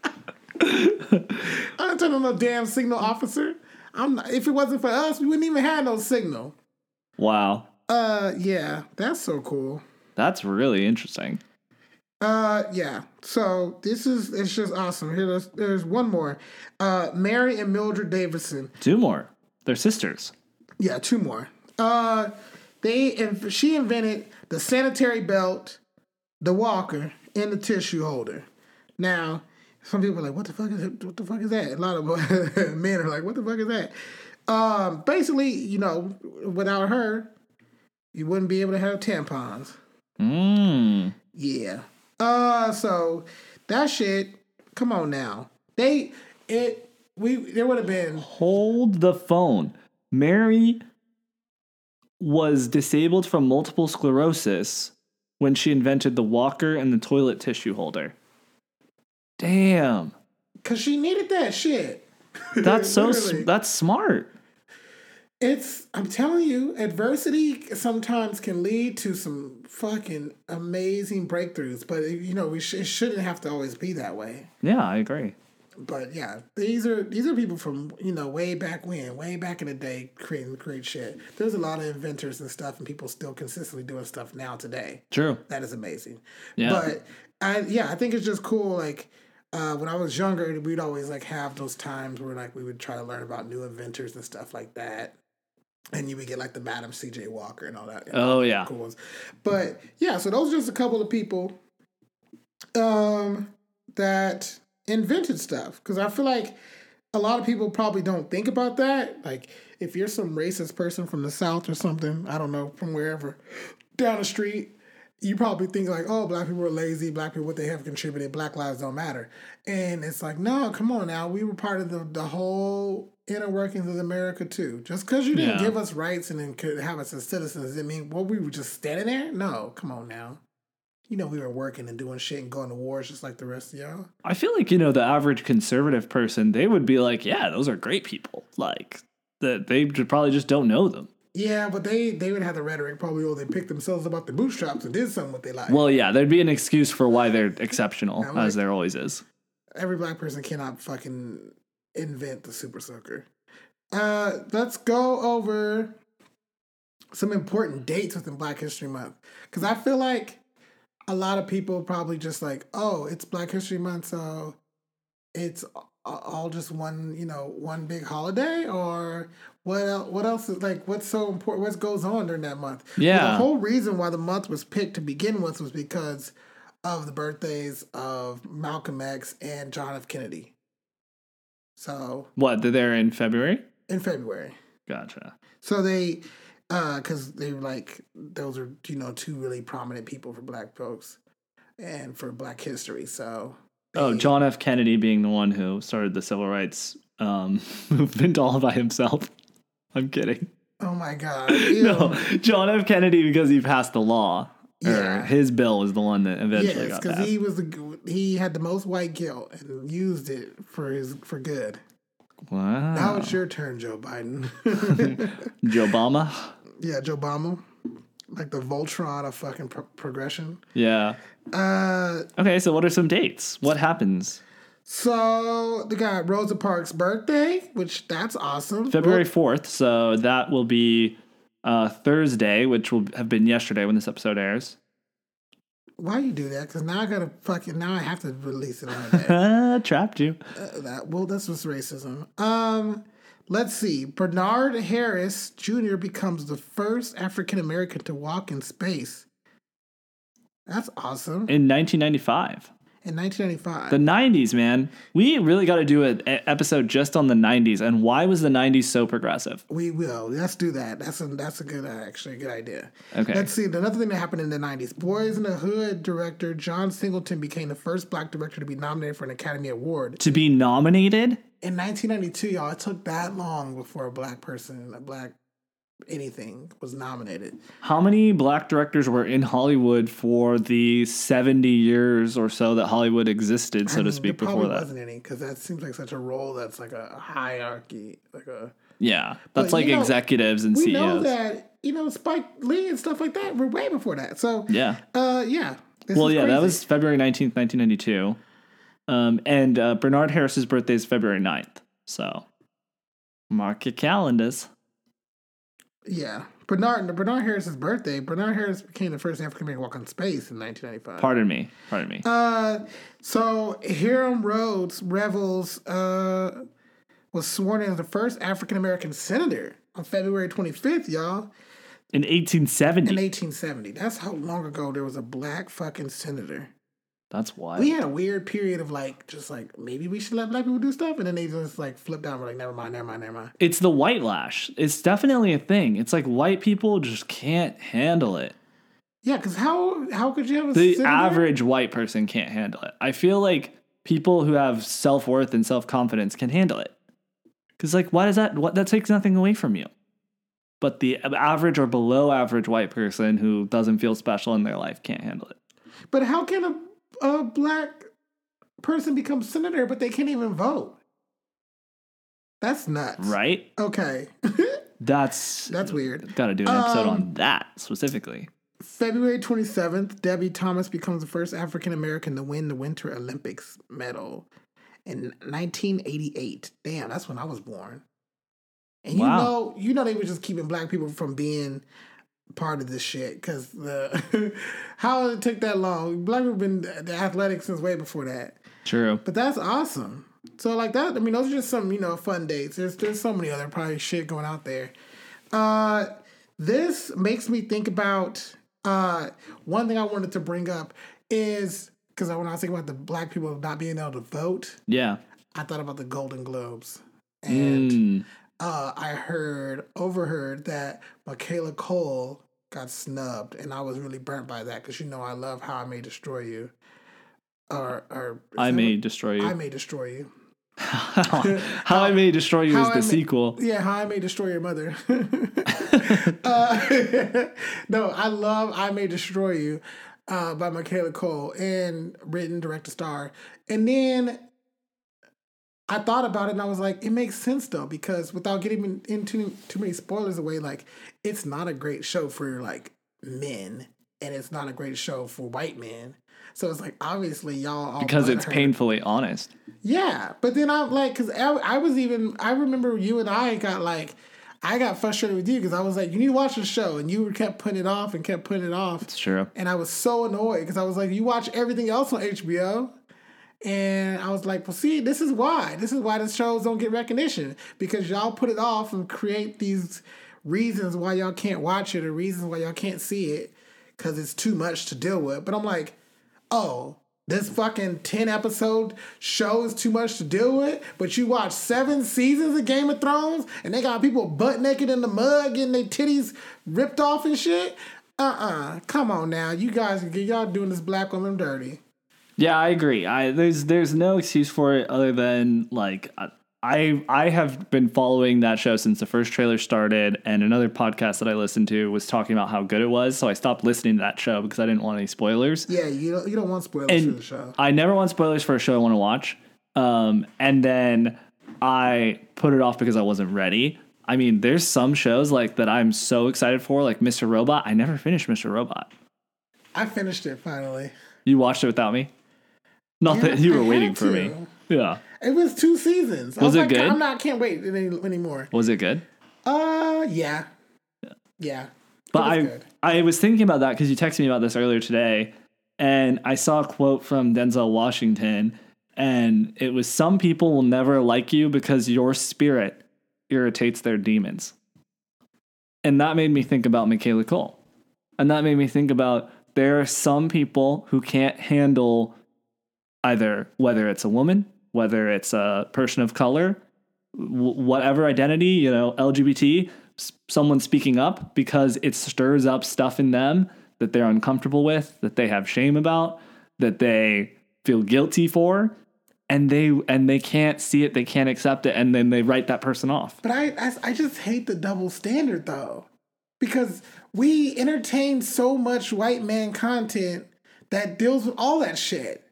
don't turn on no damn signal, officer. I'm not, if it wasn't for us, we wouldn't even have no signal. Wow. Uh, yeah, that's so cool. That's really interesting. Uh, yeah. So this is it's just awesome. Here, there's, there's one more. Uh, Mary and Mildred Davidson. Two more. They're sisters. Yeah, two more. Uh. They and she invented the sanitary belt, the walker, and the tissue holder. Now, some people are like, "What the fuck is it? What the fuck is that?" A lot of men are like, "What the fuck is that?" Um, basically, you know, without her, you wouldn't be able to have tampons. Mm. Yeah. Uh, so that shit. Come on now. They it we there would have been hold the phone. Mary was disabled from multiple sclerosis when she invented the walker and the toilet tissue holder. Damn. Because she needed that shit. That's so that's smart. It's I'm telling you, adversity sometimes can lead to some fucking amazing breakthroughs, but you know, we sh- it shouldn't have to always be that way. Yeah, I agree. But yeah, these are these are people from, you know, way back when, way back in the day, creating great shit. There's a lot of inventors and stuff, and people still consistently doing stuff now today. True. That is amazing. Yeah. But I yeah, I think it's just cool. Like uh, when I was younger, we'd always like have those times where like we would try to learn about new inventors and stuff like that. And you would get like the Madam C J. Walker and all that. And oh all yeah. Cool ones. But yeah, so those are just a couple of people um, that invented stuff, because I feel like a lot of people probably don't think about that. Like if you're some racist person from the South or something, I don't know, from wherever down the street, you probably think like, oh, black people are lazy, black people, what they have contributed, black lives don't matter. And it's like, no, come on now, we were part of the, the whole inner workings of America too. Just because you didn't yeah. give us rights and then could have us as citizens, I mean, what, we were just standing there? No, come on now. You know, we were working and doing shit and going to wars just like the rest of y'all. I feel like, you know, the average conservative person, they would be like, yeah, those are great people. Like, that they probably just don't know them. Yeah, but they, they would have the rhetoric probably, oh, they picked themselves up off the bootstraps and did something with their life. Well, yeah, there'd be an excuse for why they're exceptional, like, as there always is. Every black person cannot fucking invent the super soaker. Uh, let's go over some important dates within Black History Month. Because I feel like a lot of people probably just like, oh, it's Black History Month, so it's all just one, you know, one big holiday, or what else, what else is like, what's so important, what goes on during that month? Yeah. Well, the whole reason why the month was picked to begin with was because of the birthdays of Malcolm X and John F. Kennedy. So. What, they're in February? In February. Gotcha. So they... Because uh, they were like, those are, you know, two really prominent people for black folks and for black history. So, they, oh, John F. Kennedy being the one who started the civil rights um, movement all by himself. I'm kidding. Oh my God. No, John F. Kennedy, because he passed the law. Yeah. Or his bill was the one that eventually yes, got passed. Yes, because he was the, he had the most white guilt and used it for his for good. Wow. Now it's your turn, Joe Biden. Joe Obama? Yeah, Joe Obama. Like the Voltron of fucking pro- progression. Yeah. Uh, okay, so what are some dates? What happens? So, they got Rosa Parks' birthday, which that's awesome. February fourth, so that will be uh, Thursday, which will have been yesterday when this episode airs. Why you do that? Because now I gotta fucking now I have to release it on that. Trapped you. Uh, that well, that's what's racism. Um, let's see. Bernard Harris Junior becomes the first African American to walk in space. That's awesome. In nineteen ninety-five. In nineteen ninety-five. The nineties, man. We really got to do an episode just on the nineties and why was the nineties so progressive? We will. Let's do that. That's a, that's a good, uh, actually, a good idea. Okay. Let's see. Another thing that happened in the nineties. Boys in the Hood director John Singleton became the first black director to be nominated for an Academy Award. To be nominated? In nineteen ninety-two, y'all, it took that long before a black person, a black anything was nominated. How many black directors were in Hollywood for the seventy years or so that Hollywood existed, so I mean, to speak, there before that? Wasn't any, because that seems like such a role that's like a hierarchy, like a yeah, that's like know, executives and we C E Os. We know that, you know, Spike Lee and stuff like that were way before that. So yeah, uh, yeah. Well, yeah, crazy. That was February nineteenth, nineteen ninety-two, um, and uh, Bernard Harris's birthday is February ninth. So mark your calendars. Yeah, Bernard Bernard Harris's birthday. Bernard Harris became the first African American to walk in space in nineteen ninety-five. Pardon me, pardon me. Uh, so Hiram Rhodes Revels uh was sworn in as the first African American senator on February twenty-fifth, y'all. In eighteen seventy. In eighteen seventy. That's how long ago there was a black fucking senator. That's wild. We had a weird period of like, just like, maybe we should let black people do stuff. And then they just like flip down. We're like, never mind, never mind, never mind. It's the white lash. It's definitely a thing. It's like white people just can't handle it. Yeah, because how how could you have a the senator? Average white person can't handle it. I feel like people who have self-worth and self-confidence can handle it. Because like, why does that, what, that takes nothing away from you. But the average or below average white person who doesn't feel special in their life can't handle it. But how can a a black person becomes senator, but they can't even vote? That's nuts. Right? Okay. That's that's weird. Got to do an episode um, on that specifically. February twenty-seventh, Debbie Thomas becomes the first African-American to win the Winter Olympics medal in nineteen eighty-eight. Damn, that's when I was born. And wow. you know, you know they were just keeping black people from being part of this shit, because the how it took that long. Black people have been the athletics since way before that. True. But that's awesome. So like that, I mean, those are just some, you know, fun dates. There's there's so many other probably shit going out there. Uh, this makes me think about uh, one thing I wanted to bring up is, because when I was thinking about the black people not being able to vote, yeah, I thought about the Golden Globes. And mm. Uh, I heard, overheard that Michaela Cole got snubbed, and I was really burnt by that because, you know, I love How I May Destroy You. Or, or I May Destroy You. I May Destroy You. How, how I May Destroy You is the sequel. Yeah, How I May Destroy Your Mother. uh, no, I love I May Destroy You uh, by Michaela Cole, and written, directed, star. And then I thought about it and I was like, it makes sense though, because without getting into too many spoilers away, like, it's not a great show for like men, and it's not a great show for white men. So it's like, obviously y'all all because it's her. Painfully honest. Yeah, but then I'm like, because I, I was even I remember you and I got like I got frustrated with you because I was like, you need to watch the show, and you kept putting it off and kept putting it off. It's true. And I was so annoyed because I was like, you watch everything else on H B O. And I was like, well, see, this is why. This is why the shows don't get recognition, because y'all put it off and create these reasons why y'all can't watch it or reasons why y'all can't see it because it's too much to deal with. But I'm like, oh, this fucking ten-episode show is too much to deal with, but you watch seven seasons of Game of Thrones and they got people butt-naked in the mud getting their titties ripped off and shit? Uh-uh. Come on now. You guys, y'all doing this black woman dirty. Yeah, I agree. I there's there's no excuse for it other than like I I have been following that show since the first trailer started, and another podcast that I listened to was talking about how good it was. So I stopped listening to that show because I didn't want any spoilers. Yeah, you don't, you don't want spoilers and for the show. I never want spoilers for a show I want to watch. Um, and then I put it off because I wasn't ready. I mean, there's some shows like that I'm so excited for, like Mister Robot. I never finished Mister Robot. I finished it finally. You watched it without me? Not yeah, that you were waiting for me. Yeah. It was two seasons. Was, was it like, good? I'm not, I can't wait any, anymore. Was it good? Uh, yeah. Yeah. yeah. But I good. I was thinking about that because you texted me about this earlier today, and I saw a quote from Denzel Washington, and it was, some people will never like you because your spirit irritates their demons. And that made me think about Michaela Cole. And that made me think about, there are some people who can't handle, either whether it's a woman, whether it's a person of color, w- whatever identity, you know, L G B T, s- someone speaking up because it stirs up stuff in them that they're uncomfortable with, that they have shame about, that they feel guilty for, and they and they can't see it, they can't accept it, and then they write that person off. But I I, I just hate the double standard though, because we entertain so much white man content that deals with all that shit.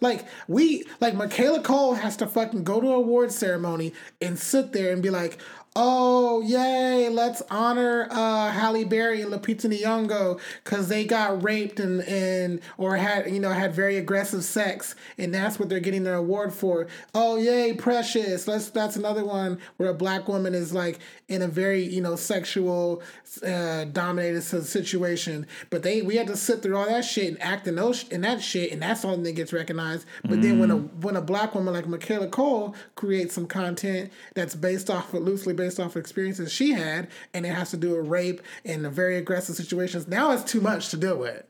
Like, we, like, Michaela Cole has to fucking go to an award ceremony and sit there and be like, oh, yay, let's honor uh, Halle Berry and Lupita Nyong'o because they got raped and, and or had, you know, had very aggressive sex, and that's what they're getting their award for. Oh, yay, Precious. Let's, that's another one where a black woman is, like, in a very, you know, sexual uh, dominated situation. But they we had to sit through all that shit and act in, those, in that shit, and that's all that gets recognized. But mm. then when a, when a black woman like Michaela Cole creates some content that's based off of, loosely based based off experiences she had, and it has to do with rape and very aggressive situations. Now it's too much to deal with.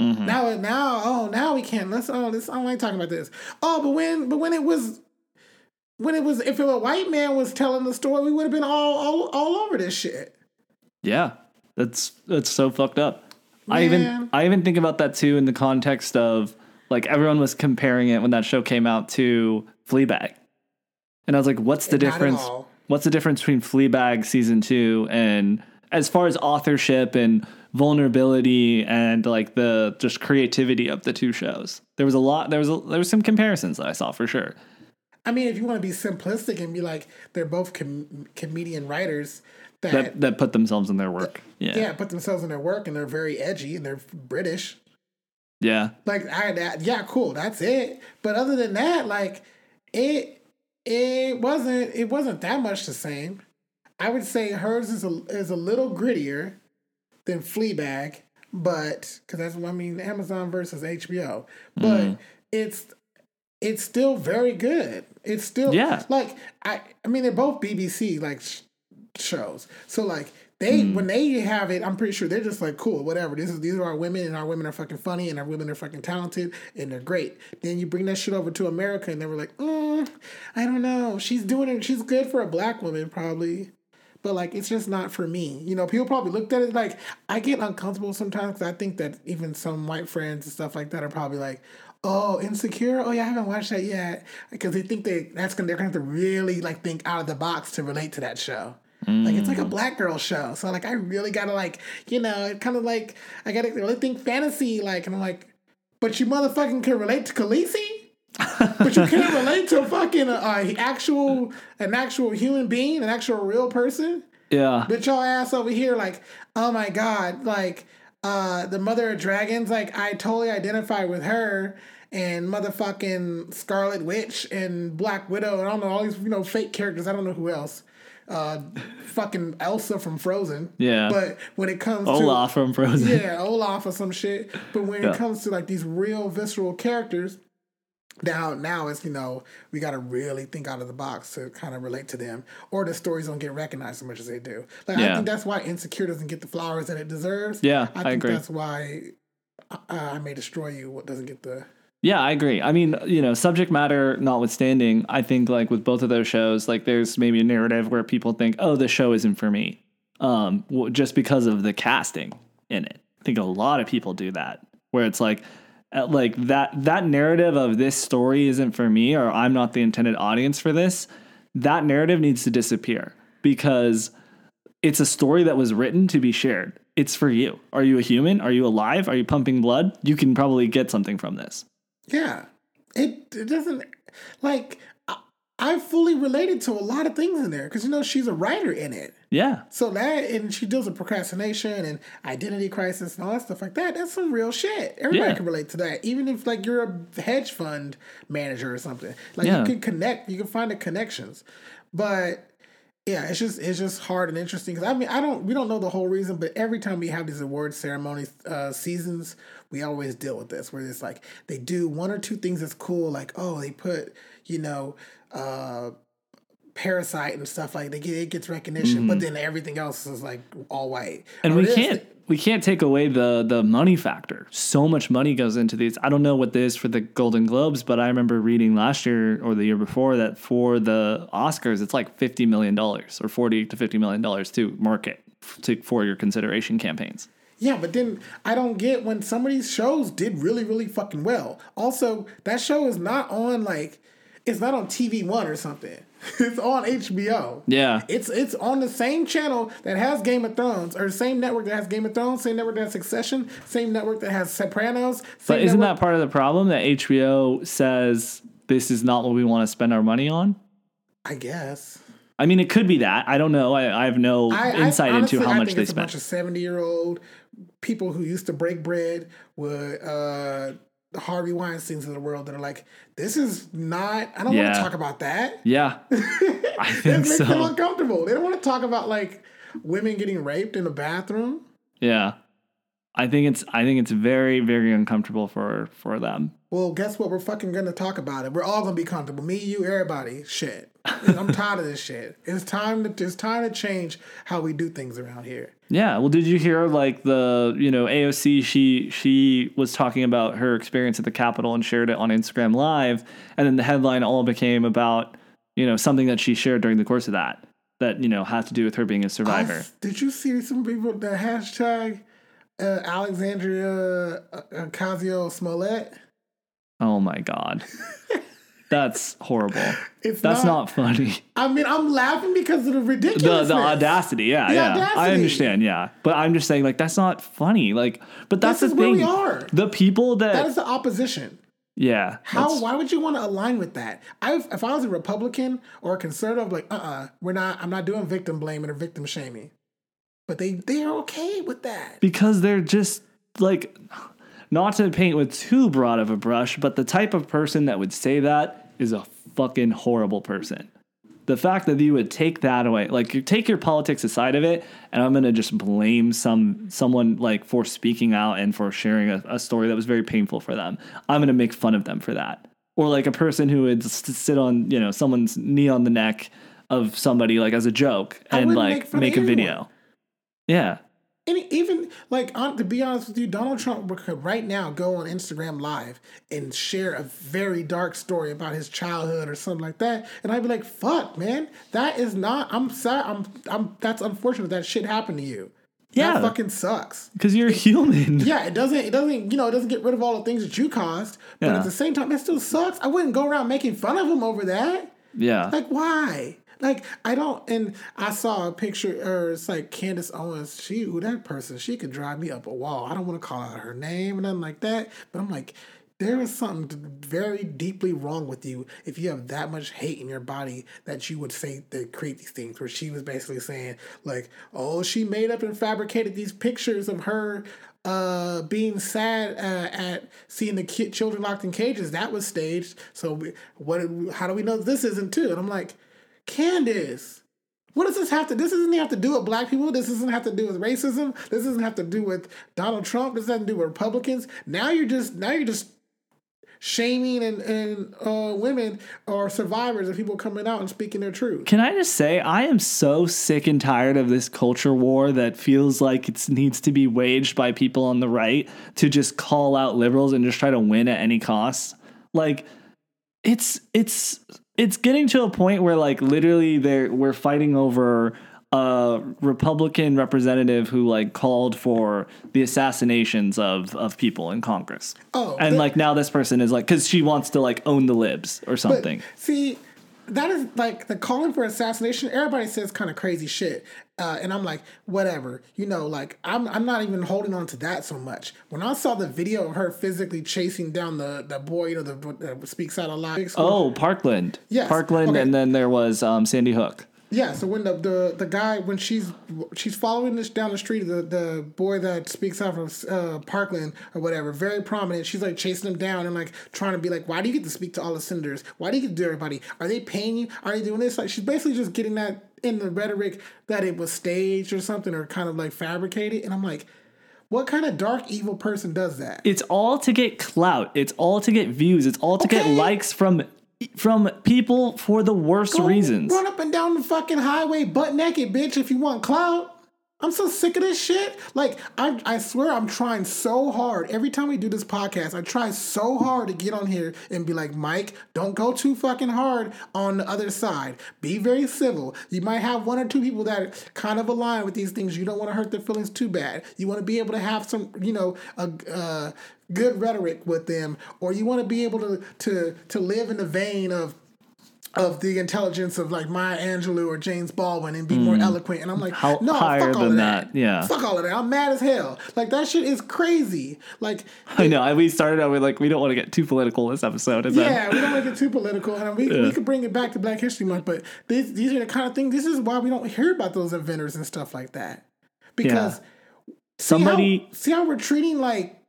Mm-hmm. Now, now, oh, now we can't. Let's, oh, this, I don't like talking about this. Oh, but when, but when it was, when it was, if a white man was telling the story, we would have been all, all, all over this shit. Yeah, that's that's so fucked up. Man. I even, I even think about that too in the context of like everyone was comparing it when that show came out to Fleabag, and I was like, what's the Not difference? What's the difference between Fleabag season two and as far as authorship and vulnerability and like the just creativity of the two shows? There was a lot, there was, a, there was some comparisons that I saw for sure. I mean, if you want to be simplistic and be like, they're both com- comedian writers that, that, that put themselves in their work. The, yeah. Yeah. Put themselves in their work, and they're very edgy, and they're British. Yeah. Like I, that, yeah, cool. That's it. But other than that, like it, it wasn't, it wasn't that much the same. I would say hers is a, is a little grittier than Fleabag, but because that's what I mean, Amazon versus H B O, but mm. it's it's still very good. It's still yeah. like I I mean they're both B B C like sh- shows, so like they mm. when they have it, I'm pretty sure they're just like cool, whatever. This is these are our women, and our women are fucking funny, and our women are fucking talented, and they're great. Then you bring that shit over to America, and they were like, mm, I don't know, she's doing it. She's good for a black woman probably. But, like, it's just not for me. You know, people probably looked at it like, I get uncomfortable sometimes because I think that even some white friends and stuff like that are probably like, oh, Insecure? Oh, yeah, I haven't watched that yet. Because they think they, that's gonna, they're going to have to really, like, think out of the box to relate to that show. Mm. Like, it's like a black girl show. So, like, I really got to, like, you know, it kind of like, I got to really think fantasy, like, and I'm like, but you motherfucking can relate to Khaleesi? But you can't relate to a fucking uh, actual, an actual human being, an actual real person. Yeah. But y'all ass over here, like, oh my God, like, uh, the mother of dragons, like, I totally identify with her, and motherfucking Scarlet Witch and Black Widow, and I don't know, all these, you know, fake characters. I don't know who else. Uh, fucking Elsa from Frozen. Yeah. But when it comes Olaf to... Olaf from Frozen. Yeah, Olaf or some shit. But when yeah. it comes to, like, these real visceral characters... Now, now it's, you know, we got to really think out of the box to kind of relate to them, or the stories don't get recognized as much as they do. Like, yeah. I think that's why Insecure doesn't get the flowers that it deserves. Yeah, I, I think agree. That's why uh, I May Destroy You what doesn't get the... Yeah, I agree. I mean, you know, subject matter notwithstanding, I think, like, with both of those shows, like, there's maybe a narrative where people think, oh, this show isn't for me, um, just because of the casting in it. I think a lot of people do that, where it's like... Like that that narrative of this story isn't for me, or I'm not the intended audience for this. That narrative needs to disappear, because it's a story that was written to be shared. It's for you. Are you a human? Are you alive? Are you pumping blood? You can probably get something from this. Yeah, it, it doesn't like I, I fully related to a lot of things in there, because, you know, she's a writer in it. Yeah. So that, and she deals with procrastination and identity crisis and all that stuff like that. That's some real shit. Everybody yeah. can relate to that. Even if, like, you're a hedge fund manager or something, like yeah. you can connect, you can find the connections. But yeah, it's just, it's just hard and interesting. Cause I mean, I don't, we don't know the whole reason, but every time we have these award ceremony uh, seasons, we always deal with this, where it's like, they do one or two things that's cool. Like, oh, they put, you know, uh, Parasite and stuff, like they get, it gets recognition, mm-hmm. but then everything else is like all white. And or we can't th- we can't take away the the money factor. So much money goes into these. I don't know what this for the Golden Globes, but I remember reading last year or the year before that for the Oscars, it's like fifty million dollars or forty to fifty million dollars to market to for your consideration campaigns. Yeah, but then I don't get when some of these shows did really really fucking well. Also, that show is not on like it's not on T V One or something. It's on H B O. Yeah. It's it's on the same channel that has Game of Thrones, or same network that has Game of Thrones, same network that has Succession, same network that has Sopranos. But isn't network- that part of the problem that H B O says this is not what we want to spend our money on? I guess. I mean, it could be that. I don't know. I, I have no I, insight I, honestly, into how I much think they it's spend. It's a bunch of seventy-year-old people who used to break bread with... Uh, Harvey Weinsteins of the world that are like, this is not, I don't yeah. want to talk about that. Yeah. I think it makes so. them uncomfortable. They don't want to talk about like women getting raped in the bathroom. Yeah. I think it's I think it's very, very uncomfortable for, for them. Well, guess what? We're fucking going to talk about it. We're all going to be comfortable. Me, you, everybody. Shit. I'm tired of this shit. It's time to it's time to change how we do things around here. Yeah. Well, did you hear like the, you know, A O C, she she was talking about her experience at the Capitol and shared it on Instagram Live. And then the headline all became about, you know, something that she shared during the course of that, that, you know, had to do with her being a survivor. I, did you see some people, the hashtag... Uh, Alexandria Ocasio-Smollett. Oh my God, that's horrible. It's that's not, not funny. I mean, I'm laughing because of the ridiculousness, the, the audacity. Yeah, the yeah, audacity. I understand. Yeah, but I'm just saying, like, that's not funny. Like, but that's this the is thing. Where we are. The people that that is the opposition. Yeah. How? Why would you want to align with that? I, if I was a Republican or a conservative, like, uh, uh-uh, uh, we're not. I'm not doing victim blaming or victim shaming. But they, they're okay with that. Because they're just, like, not to paint with too broad of a brush, but the type of person that would say that is a fucking horrible person. The fact that you would take that away, like, you take your politics aside of it, and I'm going to just blame some someone, like, for speaking out and for sharing a, a story that was very painful for them. I'm going to make fun of them for that. Or, like, a person who would sit on, you know, someone's knee on the neck of somebody, like, as a joke and, like, make a video. Yeah. And even, like, on, to be honest with you, Donald Trump could right now go on Instagram Live and share a very dark story about his childhood or something like that, and I'd be like, fuck, man, that is not, I'm sorry, I'm, I'm, that's unfortunate that shit happened to you. Yeah. That fucking sucks. Because you're human. Yeah, it doesn't, it doesn't, you know, it doesn't get rid of all the things that you caused, but yeah. At the same time, that still sucks. I wouldn't go around making fun of him over that. Yeah. Like, why? Like, I don't, and I saw a picture, or it's like Candace Owens, she, ooh, that person, she could drive me up a wall. I don't want to call out her name or nothing like that, but I'm like, there is something very deeply wrong with you if you have that much hate in your body that you would say that create these things, where she was basically saying, like, oh, she made up and fabricated these pictures of her uh, being sad uh, at seeing the kid, children locked in cages. That was staged. So we, what? How do we know this isn't too? And I'm like, Candace, what does this have to, this doesn't have to do with black people. This doesn't have to do with racism. This doesn't have to do with Donald Trump. This doesn't do with Republicans. Now you're just, now you're just shaming and, and uh, women or survivors and people coming out and speaking their truth. Can I just say, I am so sick and tired of this culture war that feels like it needs to be waged by people on the right to just call out liberals and just try to win at any cost. Like, it's, it's, It's getting to a point where, like, literally they're, we're fighting over a Republican representative who, like, called for the assassinations of, of people in Congress. Oh. And, but, like, now this person is, like, because she wants to, like, own the libs or something. But, see, that is, like, the calling for assassination, everybody says kind of crazy shit. Uh, and I'm like, whatever. You know, like, I'm I'm not even holding on to that so much. When I saw the video of her physically chasing down the, the boy, you know, that uh, speaks out a lot. Oh, Parkland. Yes. Parkland, okay. And then there was um, Sandy Hook. Yeah, so when the, the, the guy, when she's she's following this down the street, the, the boy that speaks out from uh, Parkland or whatever, very prominent, she's like chasing him down and like trying to be like, why do you get to speak to all the senators? Why do you get to do everybody? Are they paying you? Are they doing this? Like, she's basically just getting that in the rhetoric that it was staged or something or kind of like fabricated. And I'm like, what kind of dark, evil person does that? It's all to get clout. It's all to get views. It's all to okay. get likes from... From people for the worst Go reasons. Run up and down the fucking highway butt naked, bitch, if you want clout. I'm so sick of this shit. Like, I I swear I'm trying so hard. Every time we do this podcast, I try so hard to get on here and be like, Mike, don't go too fucking hard on the other side. Be very civil. You might have one or two people that kind of align with these things. You don't want to hurt their feelings too bad. You want to be able to have some, you know, a uh, good rhetoric with them, or you want to be able to to to live in the vein of of the intelligence of like Maya Angelou or James Baldwin and be mm. more eloquent. And I'm like, How, no, fuck all of that. that. Yeah. Fuck all of that. I'm mad as hell. Like, that shit is crazy. Like, I it, know. We started out with like, we don't want to get too political this episode. And yeah, then... we don't want to get too political. And we, yeah. we could bring it back to Black History Month, but these, these are the kind of things, this is why we don't hear about those inventors and stuff like that. Because yeah. somebody, see how, see how we're treating like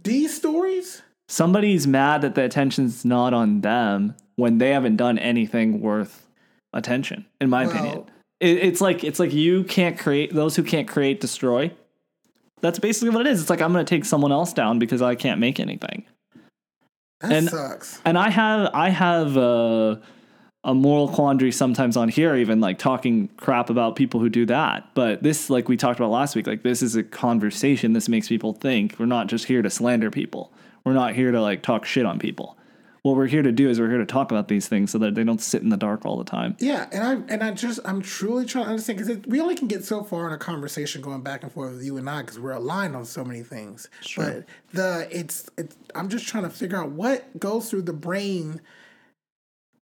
these stories? Somebody's mad that the attention's not on them when they haven't done anything worth attention, in my well, opinion. It, it's like it's like you can't create, those who can't create destroy. That's basically what it is. It's like, I'm going to take someone else down because I can't make anything. That and, sucks. And I have I have a, a moral quandary sometimes on here, even like talking crap about people who do that. But this, like we talked about last week, like this is a conversation. This makes people think. We're not just here to slander people. We're not here to like talk shit on people. What we're here to do is we're here to talk about these things so that they don't sit in the dark all the time. Yeah, and I and I just I'm truly trying to understand, because we only can get so far in a conversation going back and forth with you and I, because we're aligned on so many things. Sure. But the it's, it's I'm just trying to figure out what goes through the brain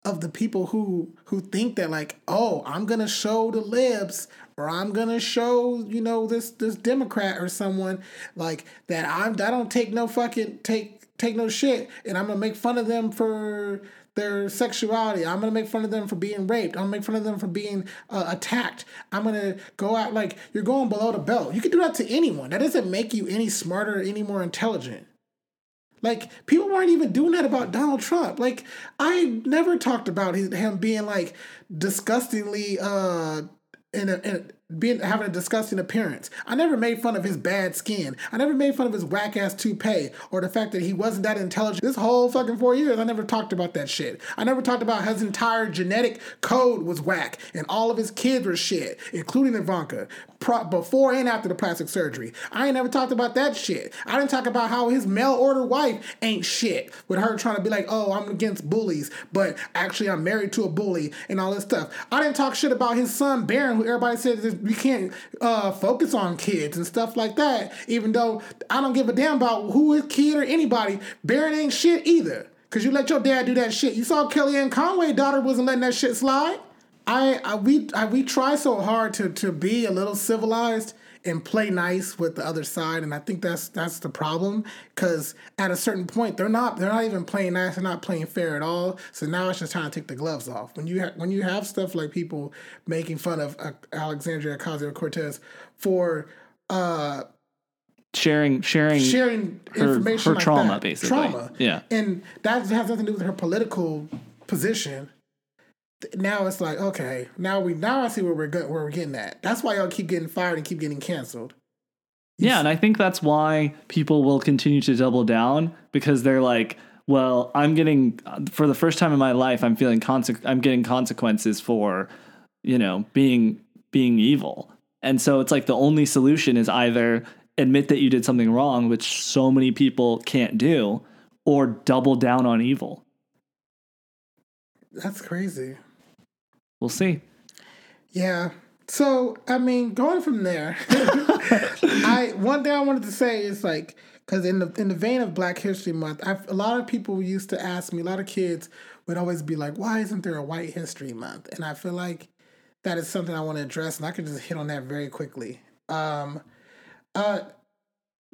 of the people who who think that like, oh, I'm gonna show the libs, or I'm gonna show, you know, this this Democrat or someone like that. I'm I don't take no fucking take. Take no shit, and I'm gonna make fun of them for their sexuality. I'm gonna make fun of them for being raped. I'm gonna make fun of them for being uh, attacked. I'm gonna go out like you're going below the belt. You can do that to anyone. That doesn't make you any smarter, any more intelligent. Like, people weren't even doing that about Donald Trump. Like, I never talked about his, him being like disgustingly uh in a. In a Being, having a disgusting appearance. I never made fun of his bad skin. I never made fun of his whack ass toupee or the fact that he wasn't that intelligent. This whole fucking four years, I never talked about that shit. I never talked about his entire genetic code was whack and all of his kids were shit, including Ivanka, pro- before and after the plastic surgery. I ain't never talked about that shit. I didn't talk about how his mail order wife ain't shit, with her trying to be like, oh, I'm against bullies, but actually I'm married to a bully and all this stuff. I didn't talk shit about his son Barron, who everybody said is we can't uh, focus on kids and stuff like that, even though I don't give a damn about who is kid or anybody. Barron ain't shit either, because you let your dad do that shit. You saw Kellyanne Conway's daughter wasn't letting that shit slide. I, I we I, we try so hard to, to be a little civilized and play nice with the other side, and I think that's that's the problem, because at a certain point they're not they're not even playing nice. They're not playing fair at all. So now it's just time to take the gloves off. When you ha- when you have stuff like people making fun of uh, Alexandria Ocasio-Cortez for uh, sharing sharing sharing her, information her like trauma that. basically trauma yeah, and that has nothing to do with her political position. Now it's like, okay, now we now I see where we're go- where we're getting at. That's why y'all keep getting fired and keep getting canceled. You yeah, see? And I think that's why people will continue to double down, because they're like, well, I'm getting for the first time in my life, I'm feeling conse- I'm getting consequences for, you know, being being evil. And so it's like the only solution is either admit that you did something wrong, which so many people can't do, or double down on evil. That's crazy. We'll see. Yeah. So, I mean, going from there, I one thing I wanted to say is like, because in the in the vein of Black History Month, I've, a lot of people used to ask me, a lot of kids would always be like, why isn't there a White History Month? And I feel like that is something I want to address, and I can just hit on that very quickly. Um, uh,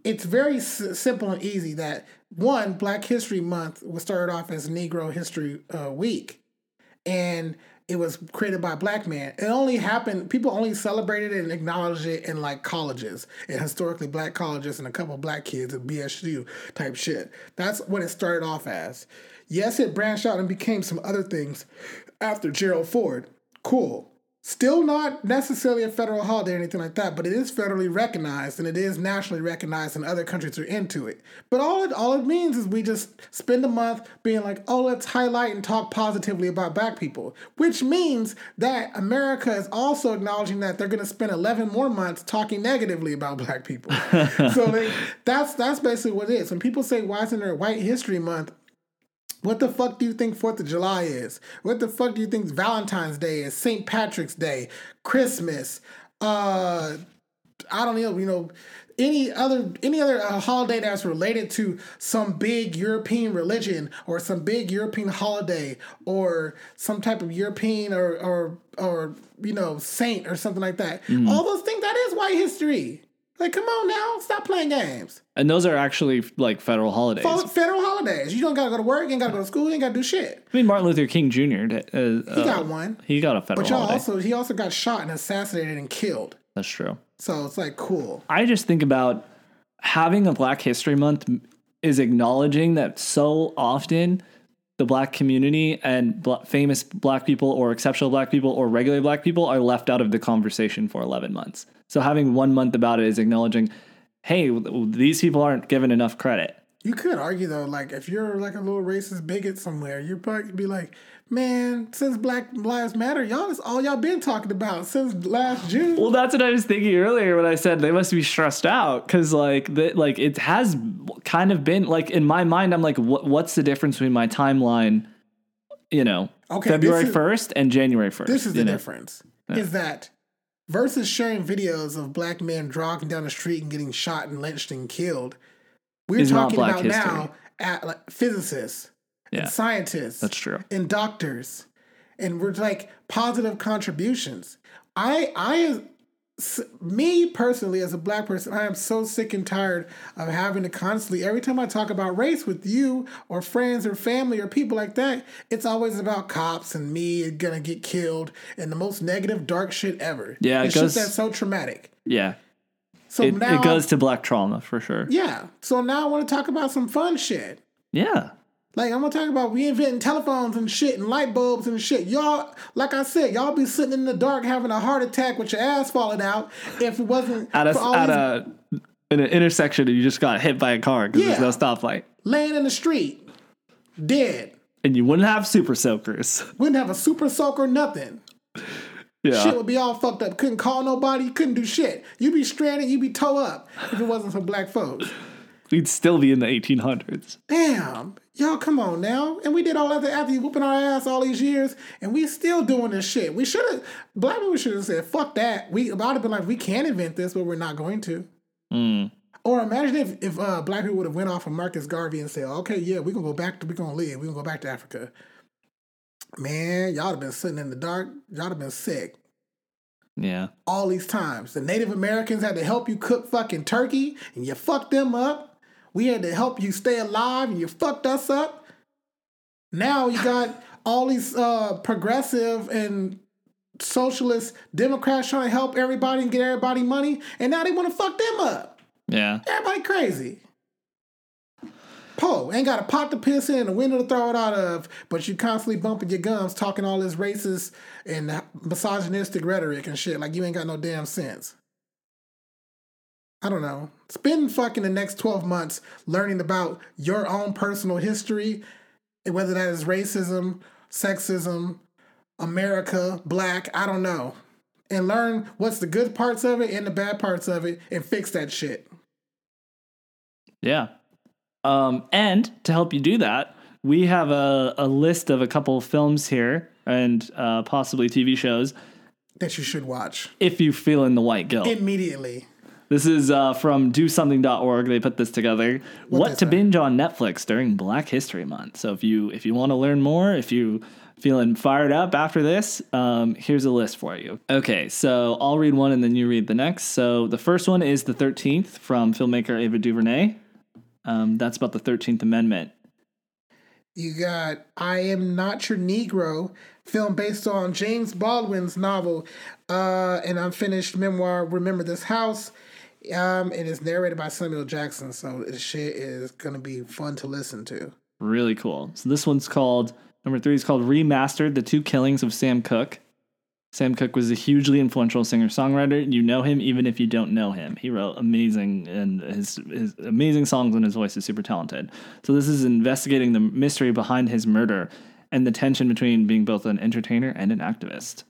it's very s- simple and easy that, one, Black History Month was started off as Negro History uh, Week, and it was created by a black man. It only happened, people only celebrated it and acknowledged it in like colleges, in historically black colleges, and a couple of black kids at B S U type shit. That's what it started off as. Yes, it branched out and became some other things after Gerald Ford. Cool. Still not necessarily a federal holiday or anything like that, but it is federally recognized, and it is nationally recognized, and other countries are into it. But all it all it means is we just spend a month being like, oh, let's highlight and talk positively about black people, which means that America is also acknowledging that they're going to spend eleven more months talking negatively about black people. So they, that's that's basically what it is. When people say, why isn't there a White History Month? What the fuck do you think Fourth of July is? What the fuck do you think Valentine's Day is? Saint Patrick's Day, Christmas, uh, I don't know, you know, any other any other uh, holiday that's related to some big European religion or some big European holiday or some type of European or or or you know saint or something like that. Mm. All those things, that is white history. Like, come on now, stop playing games. And those are actually, like, federal holidays. Federal holidays. You don't got to go to work, you ain't got to go to school, you ain't got to do shit. I mean, Martin Luther King Junior Did, uh, he got one. He got a federal but y'all holiday. Also, he also got shot and assassinated and killed. That's true. So it's, like, cool. I just think about having a Black History Month is acknowledging that so often the black community and bl- famous black people or exceptional black people or regular black people are left out of the conversation for eleven months. So having one month about it is acknowledging hey, these people aren't given enough credit. You could argue, though, like, if you're, like, a little racist bigot somewhere, you'd probably be like, man, since Black Lives Matter, y'all, that's all y'all been talking about since last June. Well, that's what I was thinking earlier when I said they must be stressed out, because, like, the, like, it has kind of been, like, in my mind, I'm like, what, what's the difference between my timeline, you know, okay, February first and January first? This is the know? difference, yeah. is that versus sharing videos of Black men jogging down the street and getting shot and lynched and killed, we're it's talking about history. now at, like, physicists yeah. and scientists That's true. and doctors, and we're like positive contributions. I, I, me personally, as a Black person, I am so sick and tired of having to constantly, every time I talk about race with you or friends or family or people like that, it's always about cops and me gonna get killed and the most negative, dark shit ever. Yeah, it's it goes, just that's so traumatic. Yeah. So it, now, it goes to Black trauma, for sure. Yeah. So now I want to talk about some fun shit. Yeah. Like, I'm going to talk about reinventing telephones and shit and light bulbs and shit. Y'all, like I said, y'all be sitting in the dark having a heart attack with your ass falling out if it wasn't at a, for all at these... a, in an intersection and you just got hit by a car because yeah. there's no stoplight. Laying in the street. Dead. And you wouldn't have super soakers. Wouldn't have a super soaker, nothing. Yeah. Shit would be all fucked up. Couldn't call nobody. Couldn't do shit. You'd be stranded. You'd be toe up if it wasn't for Black folks. We'd still be in the eighteen hundreds. Damn. Y'all, come on now. And we did all that after you whooping our ass all these years, and we still doing this shit. We should have, Black people should have said, fuck that. We about to be like, we can invent this, but we're not going to. Mm. Or imagine if, if uh, Black people would have went off of Marcus Garvey and said, okay, yeah, we're going to go back to, we're going to leave. We're going to go back to Africa. Man, y'all have been sitting in the dark. Y'all have been sick. Yeah. All these times. The Native Americans had to help you cook fucking turkey, and you fucked them up. We had to help you stay alive, and you fucked us up. Now you got all these uh, progressive and socialist Democrats trying to help everybody and get everybody money, and now they want to fuck them up. Yeah. Everybody crazy. Po, ain't got a pot to piss in and a window to throw it out of, but you constantly bumping your gums talking all this racist and misogynistic rhetoric and shit like you ain't got no damn sense. I don't know. Spend fucking the next twelve months learning about your own personal history, whether that is racism, sexism, America, Black, I don't know. And learn what's the good parts of it and the bad parts of it and fix that shit. Yeah. Um, and to help you do that, we have a, a list of a couple of films here and uh, possibly T V shows that you should watch if you feel in the white guilt immediately. This is uh, from do something dot org. They put this together. What, what to that? binge on Netflix during Black History Month. So if you if you want to learn more, if you feeling fired up after this, um, here's a list for you. Okay, so I'll read one and then you read the next. So the first one is The thirteenth from filmmaker Ava DuVernay. Um, that's about the thirteenth Amendment. You got I Am Not Your Negro, film based on James Baldwin's novel, uh, an unfinished memoir, Remember This House. Um, it is narrated by Samuel Jackson, so this shit is going to be fun to listen to. Really cool. So this one's called, number three is called Remastered, The Two Killings of Sam Cooke. Sam Cooke was a hugely influential singer-songwriter. You know him even if you don't know him. He wrote amazing and his his amazing songs, and his voice is super talented. So this is investigating the mystery behind his murder and the tension between being both an entertainer and an activist.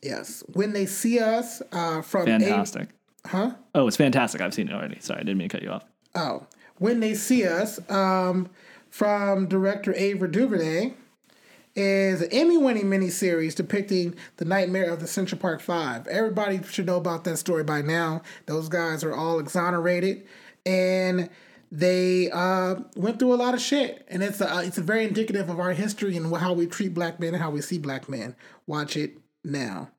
Yes. When They See Us uh, from... Fantastic. A- huh? Oh, it's fantastic. I've seen it already. Sorry, I didn't mean to cut you off. Oh. When They See Us um, from director Ava DuVernay is an Emmy-winning miniseries depicting the nightmare of the Central Park Five. Everybody should know about that story by now. Those guys are all exonerated, and they uh, went through a lot of shit. And it's a, it's a very indicative of our history and how we treat Black men and how we see Black men. Watch it now.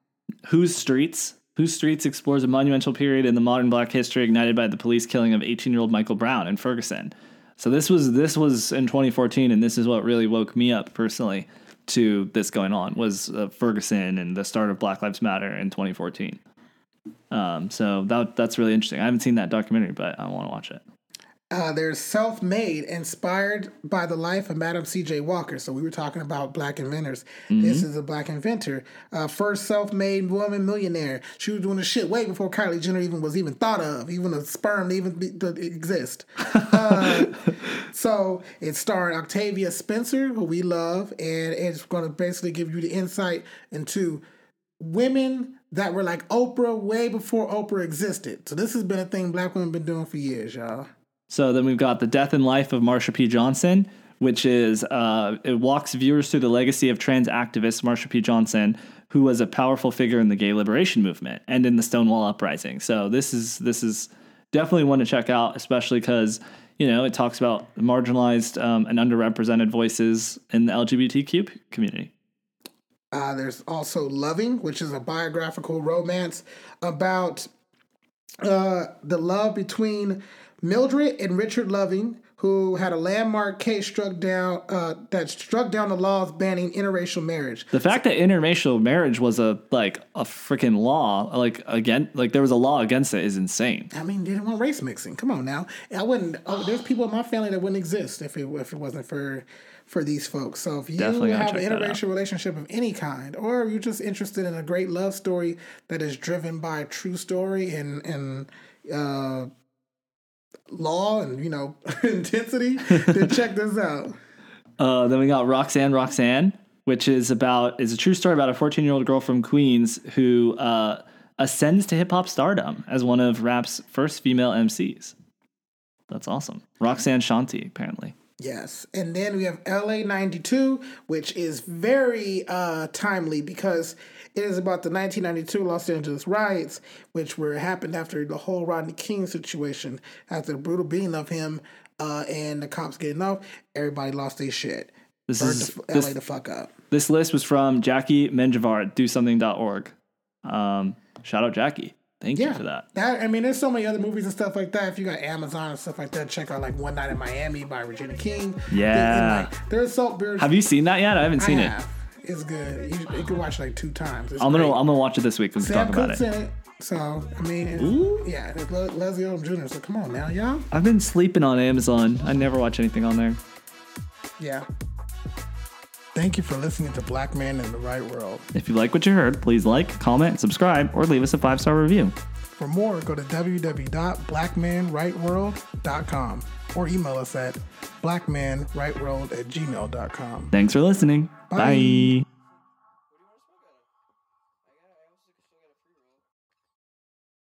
Whose Streets? Whose Streets explores a monumental period in the modern Black history ignited by the police killing of eighteen-year-old Michael Brown in Ferguson. So this was this was in twenty fourteen, and this is what really woke me up personally to this going on, was uh, Ferguson and the start of Black Lives Matter in twenty fourteen. Um, so that that's really interesting. I haven't seen that documentary, but I want to watch it. Uh, there's Self-Made, inspired by the life of Madam C J. Walker. So we were talking about black inventors. Mm-hmm. This is a black inventor. Uh, first self-made woman millionaire. She was doing the shit way before Kylie Jenner even was even thought of, even a sperm to even be, to exist. Uh, so it starred Octavia Spencer, who we love, and it's going to basically give you the insight into women that were like Oprah way before Oprah existed. So this has been a thing black women been doing for years, y'all. So then we've got The Death and Life of Marsha P. Johnson, which is, uh, it walks viewers through the legacy of trans activist Marsha P. Johnson, who was a powerful figure in the gay liberation movement and in the Stonewall Uprising. So this is, this is definitely one to check out, especially because, you know, it talks about marginalized um, and underrepresented voices in the L G B T Q community. Uh, there's also Loving, which is a biographical romance about uh, the love between Mildred and Richard Loving, who had a landmark case struck down uh, that struck down the laws banning interracial marriage. The fact that interracial marriage was a like a freaking law, like again, like there was a law against it, is insane. I mean, they didn't want race mixing. Come on now, I wouldn't. Oh, there's people in my family that wouldn't exist if it if it wasn't for for these folks. So if you Definitely have an interracial relationship of any kind, or you're just interested in a great love story that is driven by a true story and and uh. law and, you know, intensity, then check this out. Uh, then we got Roxanne, Roxanne, which is about, is a true story about a fourteen-year-old girl from Queens who uh, ascends to hip-hop stardom as one of rap's first female M Cs. That's awesome. Roxanne Shanti, apparently. Yes. And then we have L A ninety-two, which is very uh, timely because it is about the nineteen ninety-two Los Angeles riots, which were happened after the whole Rodney King situation, after the brutal beating of him uh, and the cops getting off. Everybody lost their shit. This Burned is the, this, L A the fuck up. This list was from Jackie Menjivar at do something dot org. Um, shout out Jackie. Thank yeah. you for that. that. I mean, there's so many other movies and stuff like that. If you got Amazon and stuff like that, check out like One Night in Miami by Regina King. Yeah. And, and, like, there's so there's, have you seen that yet? I haven't I seen have. it. It's good. You, you can watch it like two times. It's I'm going to I'm gonna watch it this week because we talk about it. it. So, I mean, it's, yeah, it's Le- Leslie Odom Junior So come on now, y'all. I've been sleeping on Amazon. I never watch anything on there. Yeah. Thank you for listening to Black Man in the Right World. If you like what you heard, please like, comment, subscribe, or leave us a five-star review. For more, go to w w w dot black man right world dot com or email us at blackmanrightworld at gmail dot com. Thanks for listening. Bye. Bye.